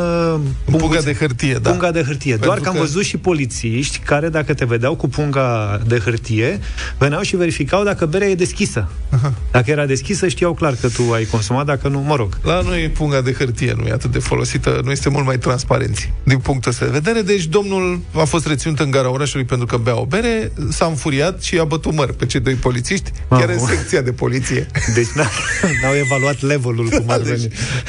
punga de hârtie, da. Punga de hârtie. Pentru doar că am văzut și polițiști care dacă te vedeau cu punga de hârtie, veneau și verificau dacă berea e deschisă. Aha. Dacă era deschisă, știau clar că tu ai consumat, dacă nu, mă rog. La noi punga de hârtie nu e atât de folosită, noi suntem mult mai transparenți din punctul ăsta de vedere. Deci domnul a fost reținut în gara orașului pentru că bea o bere, s-a înfuriat și a bătut măr pe cei doi polițiști, chiar în secția de poliție. Deci n-au evaluat levelul, cum ar veni.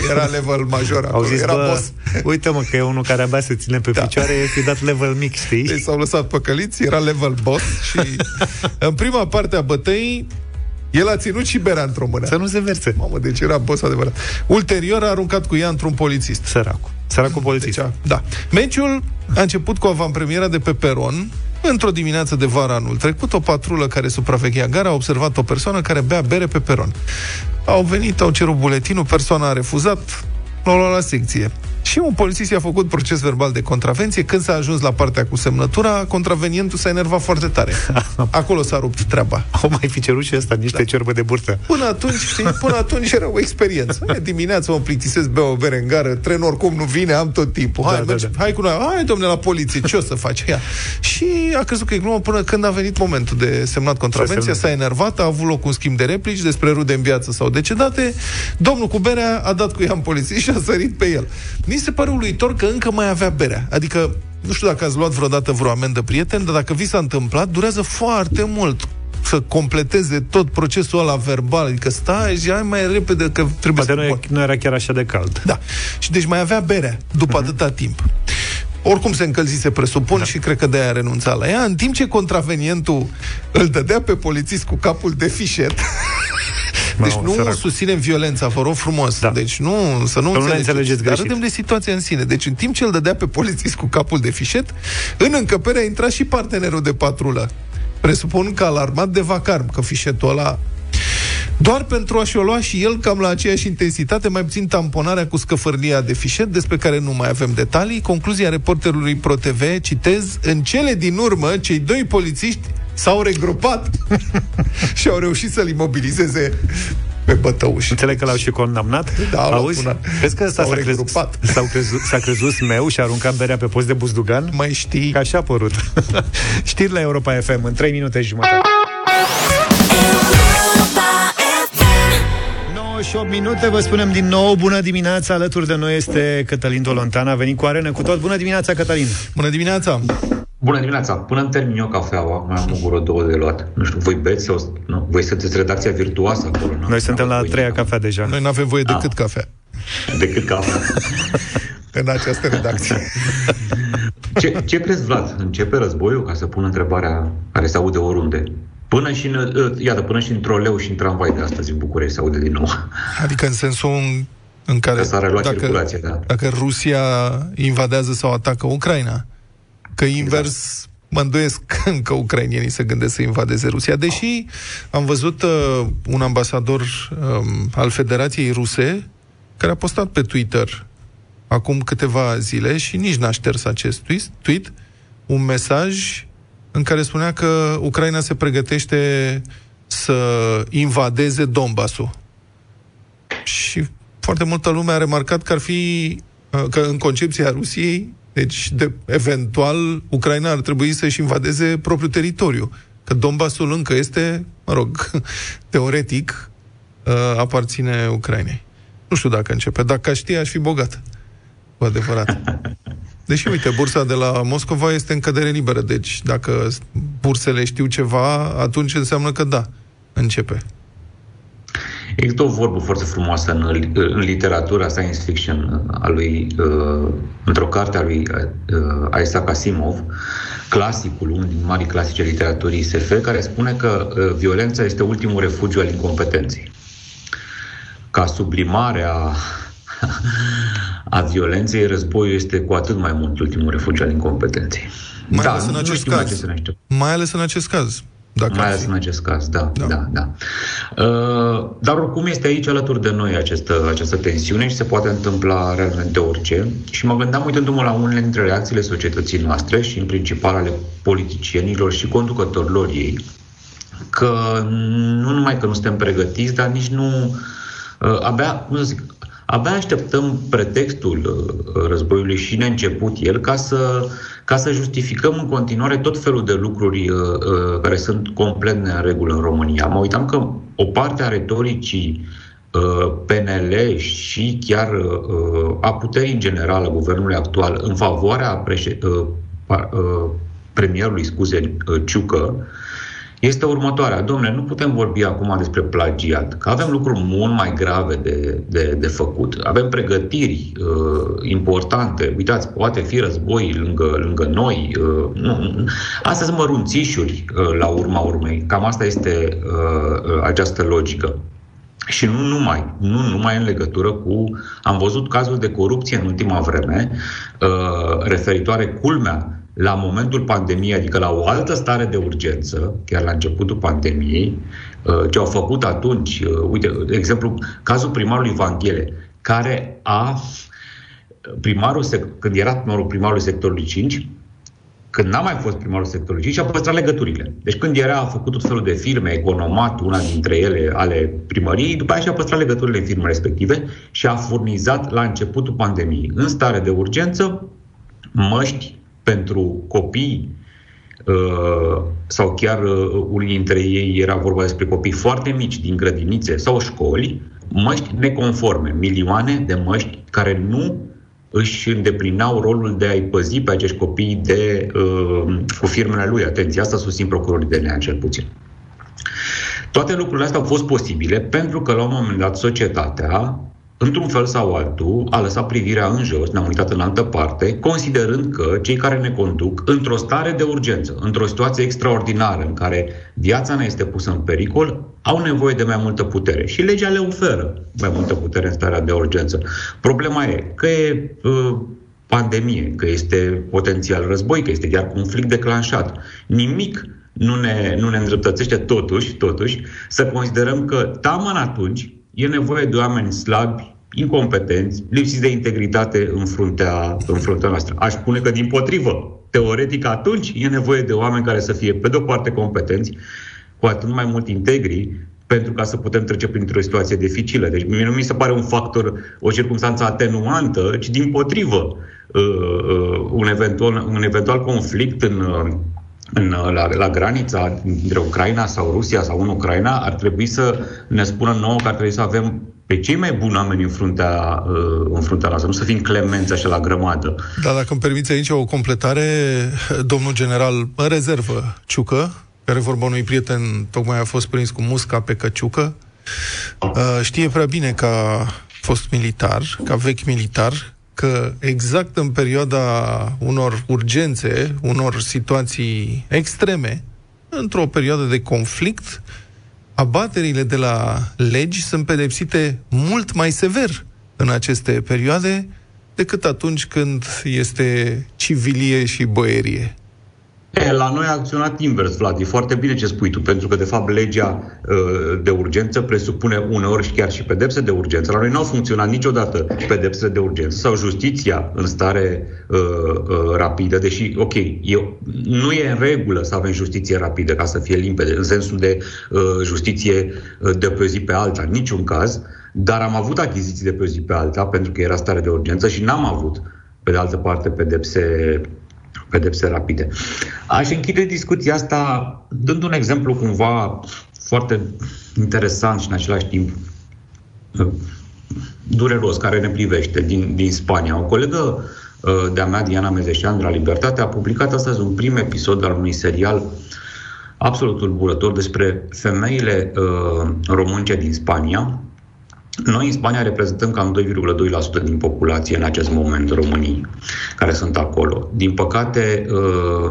Era level major acolo, zis, era boss. Uite-mă că e unul care abia se ține pe picioare, i-a dat level mic, știi? Deci s-au lăsat păcăliți, era level boss și în prima parte a bătăii el a ținut și berea într-o mână. Să nu se verse. Mamă, deci era boss adevărat. Ulterior a aruncat cu ea într-un polițist. Săracul polițist. Deci, da. Meciul a început cu avantpremiera de pe peron. Într-o dimineață de vară anul trecut, o patrulă care supraveghea gara a observat o persoană care bea bere pe peron. Au venit, au cerut buletinul, persoana a refuzat, l-au luat la secție. Și un polițist i-a făcut proces verbal de contravenție. Când s-a ajuns la partea cu semnătura, contravenientul s-a enervat foarte tare. Acolo s-a rupt treaba. Au mai fi cerut și ăsta niște ciorbă de burtă. Până atunci era o experiență. Dimineața mă plictisesc, bea o bere în gară, tren oricum nu vine, am tot timpul. Hai cu noi, hai domne la poliție, ce o să faci? Ia. Și a crezut că e glumă până când a venit momentul de semnat contravenția, s-a enervat, a avut loc un schimb de replici despre rude în viață sau decedate. Domnul cu berea a dat cu ea în poliție și a sărit pe el. Mi se pare uluitor că încă mai avea berea. Adică, nu știu dacă ați luat vreodată vreo amendă, prieten, dar dacă vi s-a întâmplat, durează foarte mult să completeze tot procesul ăla verbal. Adică stai și ai mai repede că trebuie poate să... Poate nu era chiar așa de cald. Da. Și deci mai avea berea după atâta timp. Oricum se încălzise, presupun, și cred că de-aia a renunțat la ea. În timp ce contravenientul îl dădea pe polițist cu capul de fișet... Deci nu susținem violența, vă rog frumos. Da. Deci nu, să nu înțelegeți greșit. Arătăm de situația în sine. Deci în timp ce îl dădea pe polițist cu capul de fișet, în încăpere a intrat și partenerul de patrulă. Presupun că alarmat de vacarm, că fișetul ăla... Doar pentru a-și o lua și el cam la aceeași intensitate, mai puțin tamponarea cu scăfârlia de fișet, despre care nu mai avem detalii. Concluzia reporterului ProTV, citez, în cele din urmă, cei doi polițiști s-au regrupat și au reușit să-l imobilizeze pe bătăuși. Înțeleg că l-au și condamnat. Da, auzi, crezi că ăsta s-a crezut meu și a aruncat berea pe post de buzdugan? Mai știi. Că așa a părut. Știri la Europa FM în 3 minute și jumătate. 8 minute, vă spunem din nou bună dimineața, alături de noi este Cătălin Tolontan, a venit cu arenă cu tot. Bună dimineața, Cătălin! Bună dimineața! Bună dimineața! Până îmi termin eu cafeaua, mai am o gură, două de luat. Nu știu, voi beți sau... Nu? Voi sunteți redacția virtuoasă acolo. Noi suntem la a treia cafea deja. Noi n-avem voie decât cafea. Decât cafea. În această redacție. Ce crezi, Vlad? Începe războiul, ca să pun întrebarea care se aude oriunde? Până și în troleu și în tramvai de astăzi în București se aude din nou. Adică în sensul în care dacă Rusia invadează sau atacă Ucraina, că invers mă îndoiesc că ucrainienii se gândesc să invadeze Rusia, deși am văzut un ambasador al Federației Ruse care a postat pe Twitter acum câteva zile și nici n-a șters acest tweet, un mesaj în care spunea că Ucraina se pregătește să invadeze Donbassul. Și foarte multă lume a remarcat că ar fi, că în concepția Rusiei, deci eventual Ucraina ar trebui să-și invadeze propriul teritoriu. Că Donbassul încă este, mă rog, teoretic, aparține Ucrainei. Nu știu dacă începe. Dacă aș ști, aș fi bogat. Cu adevărat. Deși, uite, bursa de la Moscova este în cădere liberă, deci dacă bursele știu ceva, atunci înseamnă că da, începe. Există o vorbă foarte frumoasă în literatura science fiction a lui, într-o carte a lui Isaac Asimov, clasicul, unul din marii clasici ale literaturii SF, care spune că violența este ultimul refugiu al incompetenței. Ca sublimarea a violenței, războiul este cu atât mai mult ultimul refugiu al incompetenței. Mai ales în acest caz. Mai ales în acest caz. Da. Dar oricum este aici alături de noi această tensiune și se poate întâmpla realmente orice. Și mă gândeam, uitându-mă la unele dintre reacțiile societății noastre și în principal ale politicienilor și conducătorilor ei, că nu numai că nu suntem pregătiți, dar nici nu... Abia așteptăm pretextul războiului și neînceput el ca să justificăm în continuare tot felul de lucruri care sunt complet neregulă în România. Mă uitam că o parte a retoricii PNL și chiar a puterii în general a guvernului actual în favoarea premierului, Ciucă, este următoarea. Dom'le, nu putem vorbi acum despre plagiat, că avem lucruri mult mai grave de făcut. Avem pregătiri importante. Uitați, poate fi război lângă noi. Astea sunt mărunțișuri la urma urmei. Cam asta este această logică. Și nu numai în legătură cu... Am văzut cazuri de corupție în ultima vreme, referitoare, culmea, la momentul pandemiei, adică la o altă stare de urgență, chiar la începutul pandemiei, ce au făcut atunci, uite, de exemplu, cazul primarului Vanghele, care când era primarul sectorului 5, când n-a mai fost primarul sectorului 5, a păstrat legăturile. Deci când a făcut tot felul de firme, economat, una dintre ele ale primăriei, după aceea și-a păstrat legăturile în firme respective și a furnizat la începutul pandemiei, în stare de urgență, măști pentru copii, sau chiar unii dintre ei, era vorba despre copii foarte mici din grădinițe sau școli, măști neconforme, milioane de măști care nu își îndeplinau rolul de a-i păzi pe acești copii cu firmele lui. Atenție, asta susțin procurorii de lea, cel puțin. Toate lucrurile astea au fost posibile pentru că la un moment dat societatea, într-un fel sau altul, a lăsat privirea în jos, ne-am uitat în altă parte, considerând că cei care ne conduc, într-o stare de urgență, într-o situație extraordinară în care viața ne este pusă în pericol, au nevoie de mai multă putere. Și legea le oferă mai multă putere în starea de urgență. Problema e că e pandemie, că este potențial război, că este chiar conflict declanșat. Nimic nu ne îndreptățește totuși să considerăm că taman atunci e nevoie de oameni slabi, incompetenți, lipsiți de integritate în fruntea noastră. Aș spune că, dimpotrivă, teoretic atunci e nevoie de oameni care să fie, pe de-o parte, competenți, cu atât mai mult integri, pentru ca să putem trece printr-o situație dificilă. Deci nu mi se pare un factor, o circunstanță atenuantă, ci dimpotrivă un eventual conflict la granița dintre Ucraina sau Rusia sau în Ucraina, ar trebui să ne spună nouă că ar trebui să avem pe cei mai buni oameni în fruntea noastră, nu să fim clemenți așa la grămadă. Dar dacă îmi permiți aici o completare, domnul general în rezervă Ciucă, care vorba unui prieten, tocmai a fost prins cu musca pe căciucă, știe prea bine că a fost militar, ca vechi militar, că exact în perioada unor urgențe, unor situații extreme, într-o perioadă de conflict, abaterile de la legi sunt pedepsite mult mai sever în aceste perioade decât atunci când este civilie și boierie. La noi a acționat invers, Vlad, e foarte bine ce spui tu, pentru că, de fapt, legea de urgență presupune uneori și chiar și pedepse de urgență. La noi nu au funcționat niciodată pedepse de urgență sau justiția în stare rapidă, deși, ok, nu e în regulă să avem justiție rapidă, ca să fie limpede, în sensul de justiție de pe o zi pe alta, în niciun caz, dar am avut achiziții de pe o zi pe alta, pentru că era stare de urgență și n-am avut, pe de altă parte, pedepse rapide. Aș închide discuția asta dând un exemplu cumva foarte interesant și în același timp dureros, care ne privește, din Spania. O colegă de-a mea, Diana Mezeșan, de la Libertate, a publicat astăzi un prim episod al unui serial absolut tulburător despre femeile românce din Spania. Noi în Spania reprezentăm cam 2,2% din populație în acest moment, românii care sunt acolo. Din păcate,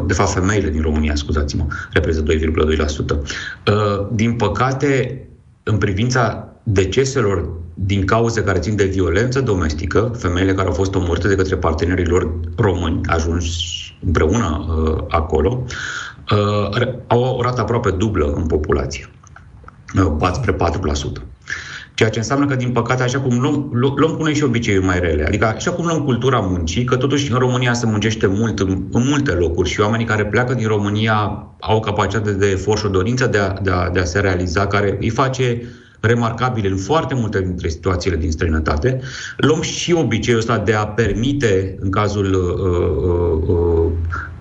de fapt femeile din România, scuzați-mă, reprezintă 2,2%. Din păcate, în privința deceselor din cauze care țin de violență domestică, femeile care au fost omorâte de către partenerii lor români, ajunși împreună acolo, au o rată aproape dublă în populație, spre 4%. Ceea ce înseamnă că, din păcate, așa cum luăm cu noi și obiceiuri mai rele, adică așa cum luăm cultura muncii, că totuși în România se muncește mult în multe locuri și oamenii care pleacă din România au o capacitate de efort și o dorință de a se realiza, care îi face remarcabile în foarte multe dintre situațiile din străinătate. Luăm și obiceiul ăsta de a permite, în cazul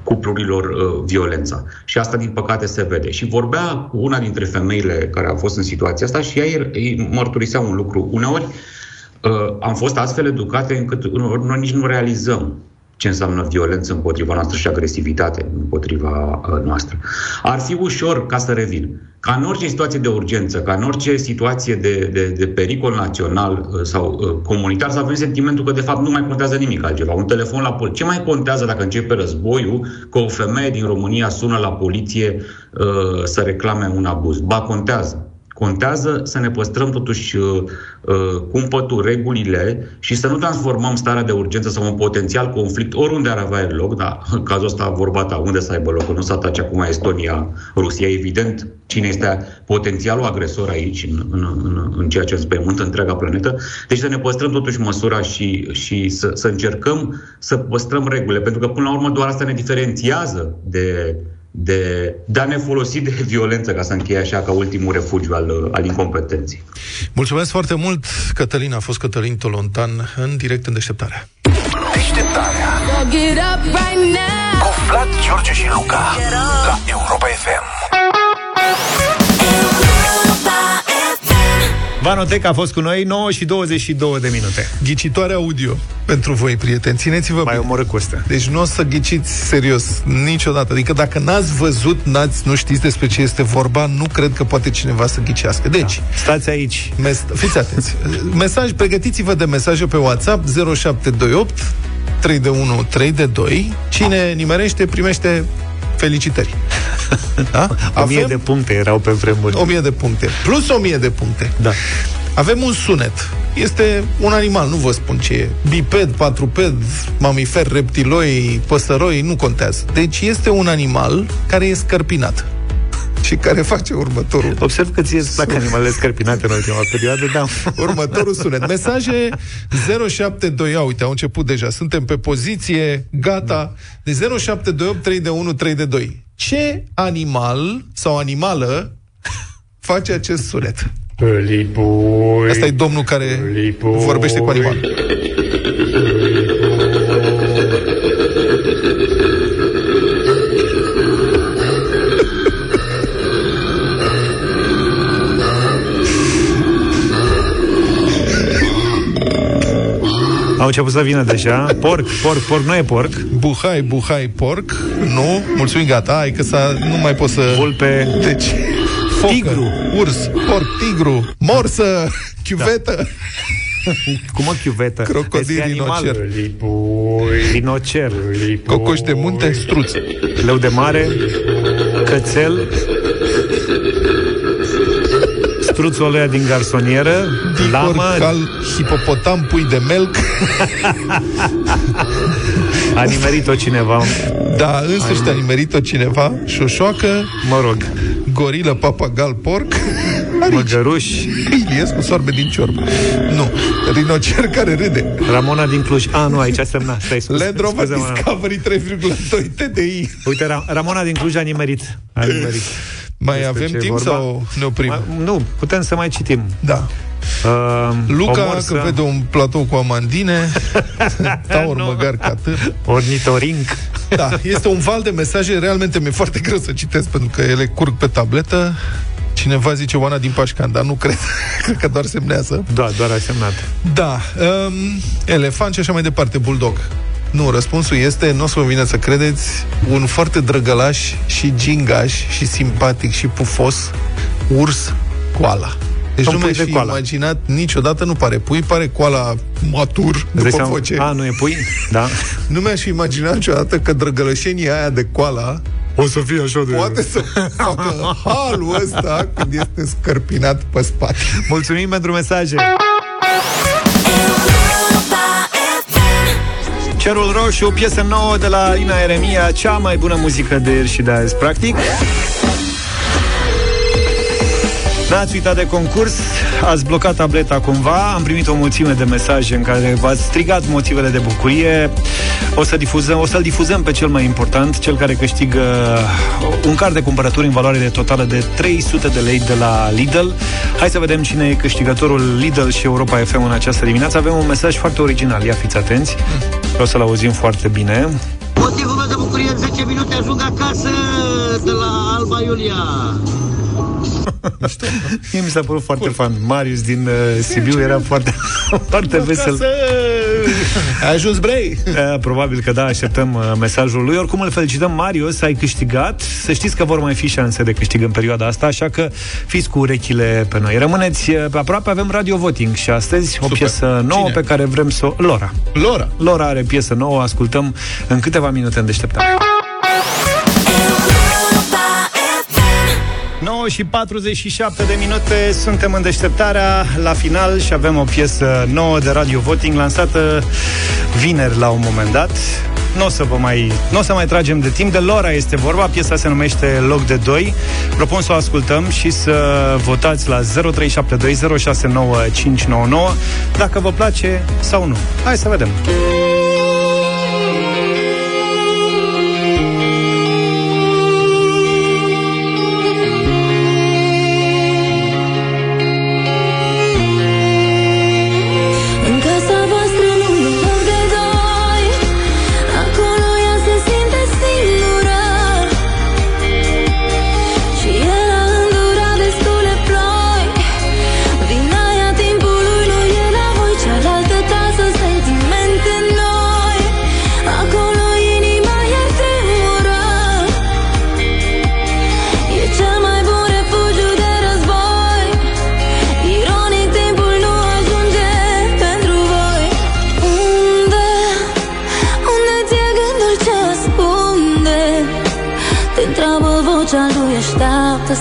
cuplurilor, violența. Și asta, din păcate, se vede. Și vorbea una dintre femeile care au fost în situația asta și ei mărturisea un lucru. Uneori am fost astfel educate încât noi nici nu realizăm ce înseamnă violență împotriva noastră și agresivitate împotriva noastră. Ar fi ușor, ca să revin, ca în orice situație de urgență, ca în orice situație de pericol național sau comunitar, să avem sentimentul că de fapt nu mai contează nimic altceva. Un telefon la poliție. Ce mai contează dacă începe războiul că o femeie din România sună la poliție să reclame un abuz? Ba, contează. Contează să ne păstrăm totuși cumpătul, regulile și să nu transformăm starea de urgență sau un potențial conflict oriunde ar avea loc, dar în cazul ăsta vorbata unde să aibă loc, nu s-a atacat acum Estonia, Rusia, evident cine este potențialul agresor aici în ceea ce înspăimântă întreaga planetă. Deci să ne păstrăm totuși măsura și să încercăm să păstrăm regulile, pentru că până la urmă doar asta ne diferențiază de a ne folosi de violență, ca să încheie așa, ca ultimul refugiu al incompetenței. Mulțumesc foarte mult, Cătălin. A fost Cătălin Tolontan în direct în Deșteptarea. Deșteptarea cu Vlad, George și Luca la Europa FM. Vanotec a fost cu noi, 9:22. Ghicitoare audio pentru voi, prieteni. Țineți-vă mai omoră cu asta. Deci nu o să ghiciți serios niciodată. Adică dacă n-ați văzut, nu știți despre ce este vorba, nu cred că poate cineva să ghicească. Deci, da. Stați aici. Fiți atenți. Mesaj, pregătiți-vă de mesaje pe WhatsApp 0728 3 de 1 3 de 2. Cine nimerește primește felicitări. Da? 1000 de puncte erau pe vremuri. 1000 de puncte. Plus 1000 de puncte. Da. Avem un sunet. Este un animal, nu vă spun ce e. Biped, patruped, mamifer, reptiloi, păsăroi, nu contează. Deci este un animal care e scărpinat. Și care face următorul. Observ că ți-e plac animalele scărpinate în ultima perioadă, da. Următorul sunet. Mesaje 0728. Uite, au început deja. Suntem pe poziție, gata. De 0728 3 de 1 3 de 2. Ce animal sau animală face acest sunet? Pălibui. Asta e domnul care vorbește cu animal. Au început să vină deja. Porc, nu e porc. Buhai, porc. Nu, mulțumim, gata. Hai că nu mai pot să... Vulpe. Deci, focă, tigru, urs, porc, tigru, morsă, chiuvetă. Da. Cum o chiuvetă? Crocodil, rinocer. Rinocer. Cocoș de munte, struț. Leu de mare, cățel. Struțul ăla din garsonieră, lamă, cal, hipopotam, pui de melc. A nimerit-o cineva. Da, în sfârșit a nimerit-o cineva. Șoșoacă, mă rog, gorilă, papagal, porc, arici, măgăruși, pilies cu sorbe din ciorbă. Nu, rinocer care râde. Ramona din Cluj. A, nu, aici semna. Land Rover Discovery 3,2 TDI. Uite, Ramona din Cluj a nimerit. Mai avem timp sau ne oprim? Nu, putem să mai citim. Da. Luca, morsă... că vede un platou cu amandine. Taur, măgar, catâr. Ornitorinc. Da, este un val de mesaje. Realmente mi-e foarte greu să citesc, pentru că ele curg pe tabletă. Cineva zice Oana din Pașcan, dar nu cred. Cred că doar semnează. Da, doar a semnat. Da, elefant și așa mai departe, bulldog. Nu, răspunsul este, nu o să vă vine să credeți, un foarte drăgălaș și gingaș și simpatic și pufos urs, coala. Deci nu mi-aș fi imaginat niciodată, nu pare pui, pare coala matur după voce. A, nu e pui? Da. Nu mi-aș fi imaginat niciodată că drăgălășenia aia de coala o să fie așa de... Poate să facă halul ăsta când este scărpinat pe spate. Mulțumim pentru mesaje! Cerul Roșu, piesă nouă de la Ina Eremia, cea mai bună muzică de ieri și de azi, practic. N-ați uitat de concurs, ați blocat tableta cumva, am primit o mulțime de mesaje în care v-ați strigat motivele de bucurie. O să-l difuzăm pe cel mai important, cel care câștigă un card de cumpărături în valoare de totală de 300 de lei de la Lidl. Hai să vedem cine e câștigătorul Lidl și Europa FM în această dimineață. Avem un mesaj foarte original, ia fiți atenți, o să-l auzim foarte bine. Motivul meu de bucurie, în 10 minute ajung acasă de la Alba Iulia. Mie mi s-a părut foarte fan. Marius din Sibiu era foarte, foarte vesel. Ai ajuns, brei? Probabil că da, așteptăm mesajul lui. Oricum îl felicităm, Marius, ai câștigat. Să știți că vor mai fi șanse de câștig în perioada asta, așa că fiți cu urechile pe noi. Rămâneți aproape, avem Radio Voting și astăzi o piesă nouă. Cine? Pe care vrem să o... Laura are piesă nouă, ascultăm în câteva minute în Deșteptare. 9:47 de minute, suntem în Deșteptarea la final și avem o piesă nouă de Radio Voting lansată vineri la un moment dat. Nu o să mai tragem de timp, de Laura este vorba, piesa se numește Loc de 2. Propun să o ascultăm și să votați la 0372069599 dacă vă place sau nu. Hai să vedem.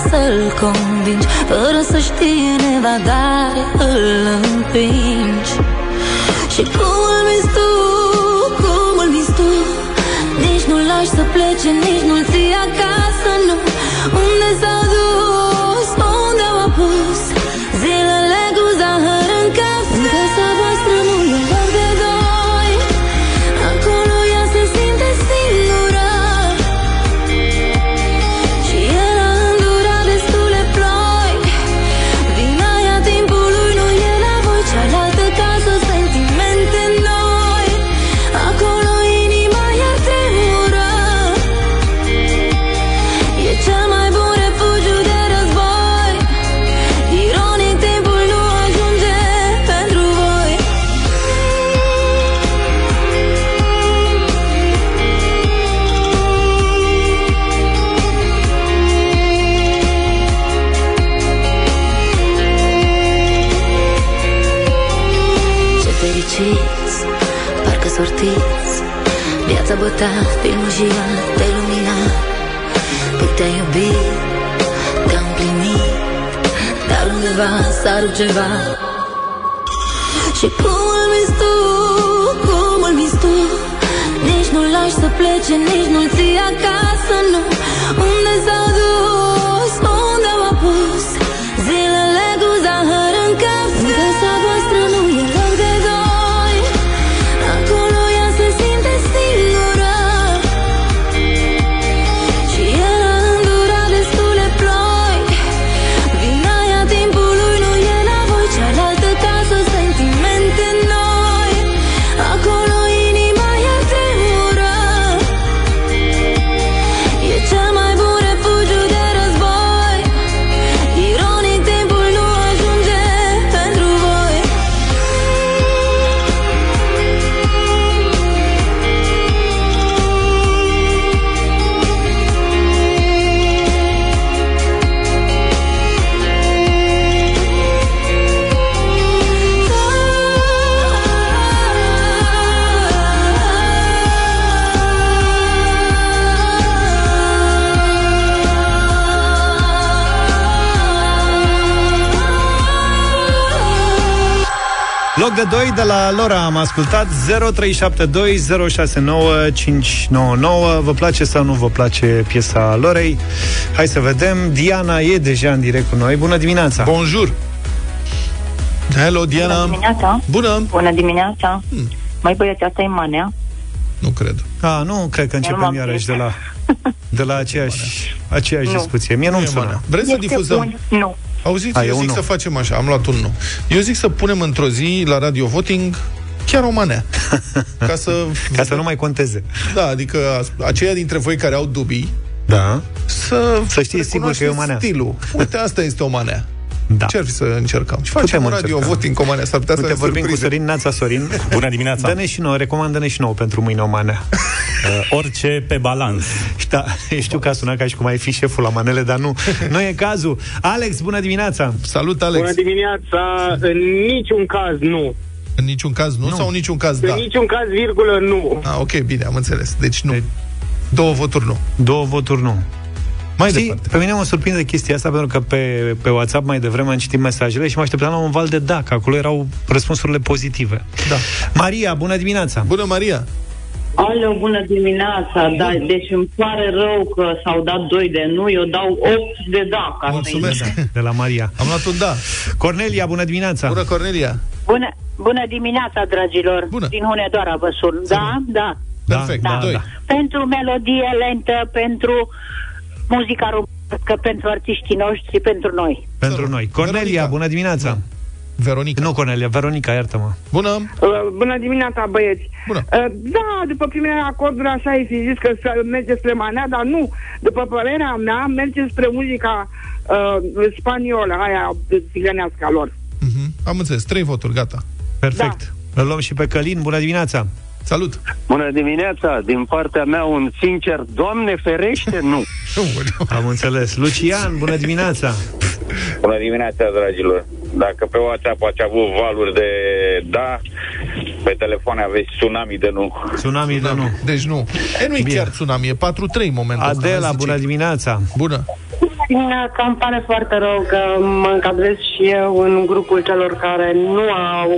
Să-l convingi, fără să știe nevadare, îl împingi. Și cum îl vinzi tu, nici nu-l lași să plece, nici nu-l ții acasă, nu. Unde s-au dus, unde au apus zilele cu zahăr în casă? În casa voastră nu e loc de doi, acolo ea se simte singură. Viața băta, filmul ziua, te lumina. Cât te-ai iubit, te-am împlinit, dar undeva s-a rupt ceva. Și cum îl vinzi tu, nici nu-l lași să plece, nici nu-l ții acasă, nu. Unde s-au dus, unde au apus zilele cu zahăr în cap? În casa voastră nu e loc de doi, acolo ea se simte singură. Și el a îndurat destule ploi, vina ea timpului nu e la voi. Cealaltă casă, sentimente noi, acolo inima ea te ură. E cea mai bun refugiu de război. Loc de 2 de la Laura am ascultat. 0372069599. Vă place sau nu vă place piesa Lorei? Hai să vedem. Diana e deja în direct cu noi. Bună dimineața! Bonjour! Hello, Diana! Bună dimineața! Bună! Bună dimineața! Mai băieți, asta e manea? Nu cred. A, nu cred că începem iarăși de la aceeași discuție. Mie nu-mi sună. Vreți să difuzăm? Nu. Auziți, eu zic să facem așa, am luat un nu. Eu zic să punem într-o zi la Radio Voting chiar o manea. Ca să nu mai conteze. Da, adică aceia dintre voi care au dubii, da, să știți sigur că e o manea. Stilul. Uite, asta este o manea. Da. Încerc să încercăm. Și facem un Radio Voting cu o manea. S-ar putea să vorbim surprize. Cu Sorin. Neața, Sorin. Bună dimineața. Dă-ne și nouă, recomandă-ne și nouă pentru mâine o manea. Orice pe balans. Da, știu că a sunat ca și cum ai fi șeful la manele, dar nu e cazul. Alex, bună dimineața. Salut, Alex. Bună dimineața. În niciun caz nu. În niciun caz nu, sau în niciun caz da? În niciun caz, virgulă, nu. Ah, ok, bine, am înțeles. Deci nu. Două voturi nu. Mai departe. Pe mine mă surprinde chestia asta, pentru că pe WhatsApp mai devreme am citit mesajele și mă așteptam la un val de da, că acolo erau răspunsurile pozitive. Da. Maria, bună dimineața! Bună, Maria! Alo, bună dimineața! Da, deci îmi pare rău că s-au dat 2 de nu, eu dau 8 de da. Ca mulțumesc! De la Maria. Am luat un da. Cornelia, bună dimineața! Bună, Cornelia! Bună dimineața, dragilor! Bună. Din Hunedoara vă sun. Da. Perfect, da. Pentru melodie lentă, pentru muzica română, pentru artiștii noștri, pentru noi. Pentru noi. Cornelia, bună dimineața. Veronica. Nu, Cornelia, Veronica, iartă-mă. Bună. Bună dimineața, băieți. Bună. Da, după primele acorduri așa ai fi zis că merge spre manea, dar nu. După părerea mea, merge spre muzica spaniolă, aia țigănească a lor. Am înțeles. 3 voturi, gata. Perfect. Da. Îl luăm și pe Călin. Bună dimineața. Salut! Bună dimineața! Din partea mea un sincer, Doamne ferește, nu! Am înțeles. Lucian, bună dimineața! Bună dimineața, dragilor! Dacă pe WhatsApp ați avut valuri de da, pe telefon aveți tsunami de nu. Tsunami de nu. Deci nu. Nu-i chiar tsunami, e 4-3 în momentul. Adela, bună dimineața! Bună! Dimineața, îmi pare foarte rău că mă încadrez și eu în grupul celor care nu au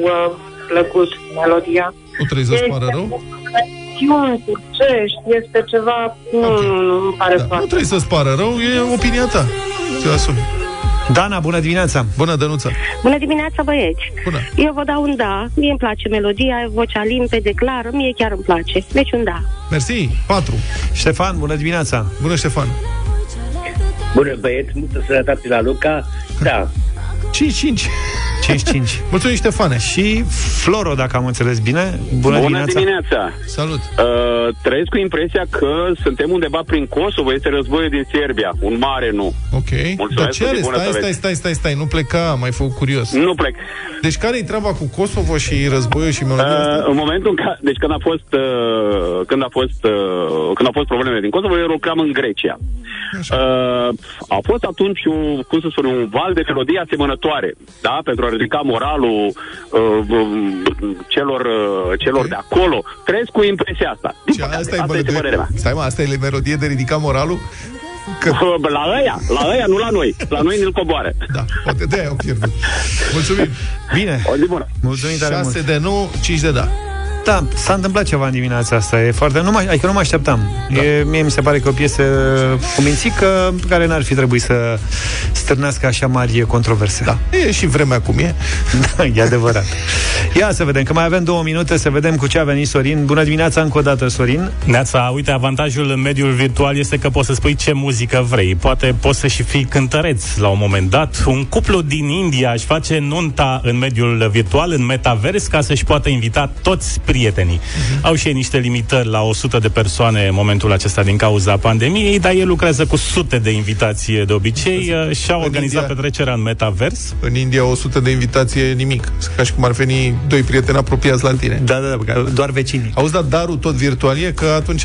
plăcut melodia. Nu trebuie să-ți pară rău? Este ceva... Okay. Nu pare da. Nu trebuie să-ți pară rău, e opinia ta. Ți-o asumi. Dana, bună dimineața! Bună, Dănuță! Bună dimineața, băieți! Bună! Eu vă dau un da, mie îmi place melodia, vocea limpede, clară, mie chiar îmi place. Deci un da. Mersi! 4. Ștefan, bună dimineața! Bună, Ștefan! Bună, băieți! Multă sănătate la Luca! Da! 5-5. Mulțumim, Ștefane. Și Floro, dacă am înțeles bine. Bună dimineața. Salut. Trăiesc cu impresia că suntem undeva prin Kosovo. Este războiul din Serbia. Un mare nu. Ok. Mulțumesc. Dar stai, nu pleca, m-ai făcut curios. Nu plec. Deci care-i treaba cu Kosovo și războiul și melodia asta? În momentul în care, deci când a fost probleme din Kosovo, eu lucram în Grecia. A fost atunci un val de melodie asemănătoare, da, pentru a ridica moralul celor de acolo. Trăiesc cu impresia asta. Asta e melodie de ridica moralul? Că... La ăia, nu la noi. La noi ne-l coboare. Da, poate de aia au pierdut. Mulțumim. Bine. O zi bună. Mulțumim tare 6 mult. De nu, 5 de da. Da, s-a întâmplat ceva în dimineața asta. E foarte... adică nu mă așteptam. Da. Mie mi se pare că o piesă cu mințică care n-ar fi trebuit să stârnească așa mari controverse. Da, e și vremea cum e. Da, e adevărat. Ia să vedem, că mai avem 2 minute, să vedem cu ce a venit Sorin. Bună dimineața încă o dată, Sorin. Neața, uite, avantajul în mediul virtual este că poți să spui ce muzică vrei. Poate poți să și fii cântăreț la un moment dat. Un cuplu din India își face nunta în mediul virtual, în metavers, ca să-și poată invita toți prietenii. Au și ei niște limitări la 100 de persoane în momentul acesta din cauza pandemiei, dar ei lucrează cu sute de invitații de obicei și au organizat petrecerea în metavers. În India 100 de invitații e nimic. Ca și cum ar veni 2 prieteni apropiați la tine. Da, doar vecini. Auzi, da, darul tot virtual e că atunci...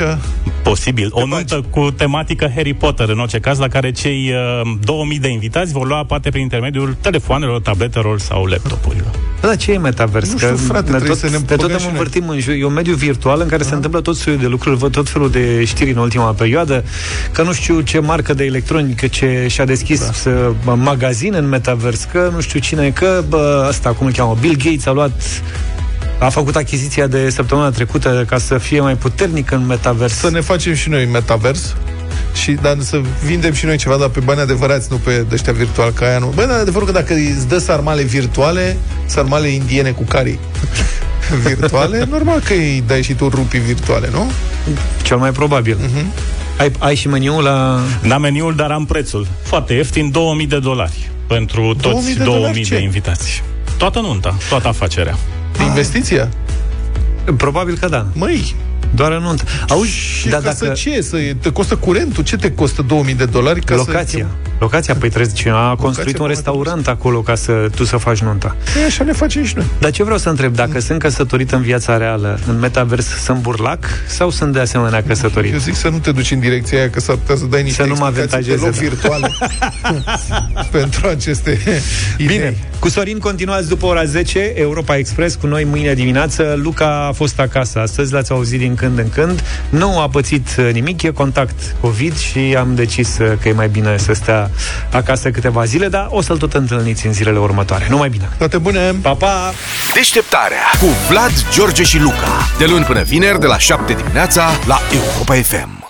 Posibil. O nuntă cu tematică Harry Potter, în orice caz, la care cei 2000 de invitați vor lua parte prin intermediul telefoanelor, tabletelor sau laptopurilor. Da, ce e metavers? Nu știu, frate, ne tot învârtim în jur. E un mediu virtual în care se întâmplă tot felul de lucruri. Văd tot felul de știri în ultima perioadă, că nu știu ce marcă de electronică ce și-a deschis magazin în metavers, că nu știu cine, că asta, cum îl cheamă, Bill Gates a făcut achiziția de săptămâna trecută ca să fie mai puternic în metavers. Să ne facem și noi metavers. Și dar să vindem și noi ceva, dar pe bani adevărați, nu pe ăștia virtual ca aia, nu. Băi, dar adevărul că dacă îți dă sarmale virtuale, sarmale indiene cu carii virtuale, normal că îi dai și tu rupii virtuale, nu? Cel mai probabil. Ai și meniul la... Da, meniul, dar am prețul. Foarte ieftin, $2.000 pentru toți 2.000 de invitați. Toată nunta, toată afacerea. Investiția? Probabil că da. Măi, doar în unt. Auzi, dar dacă... te costă curentul? Ce te costă $2.000? Ca locația. Locația, păi trebuie să... Cineva a construit un restaurant acolo ca să tu să faci nunta. E, așa ne facem și noi. Dar ce vreau să întreb, dacă sunt căsătorit în viața reală, în metavers sunt burlac sau sunt de asemenea căsătorit? Eu zic să nu te duci în direcția aia, că s-ar putea să dai niște explicații deloc virtuale pentru aceste idei. Bine, cu Sorin continuați după ora 10, Europa Express cu noi mâine dimineață. Luca a fost acasă astăzi, l-ați auzit din când în când, nu a pățit nimic, e contact COVID și am decis că e mai bine să stea acasă câteva zile, dar o să-l tot întâlniți în zilele următoare. Numai bine! Toate bune! Pa, pa! Deșteptarea cu Vlad, George și Luca. De luni până vineri, de la 7 dimineața, la Europa FM.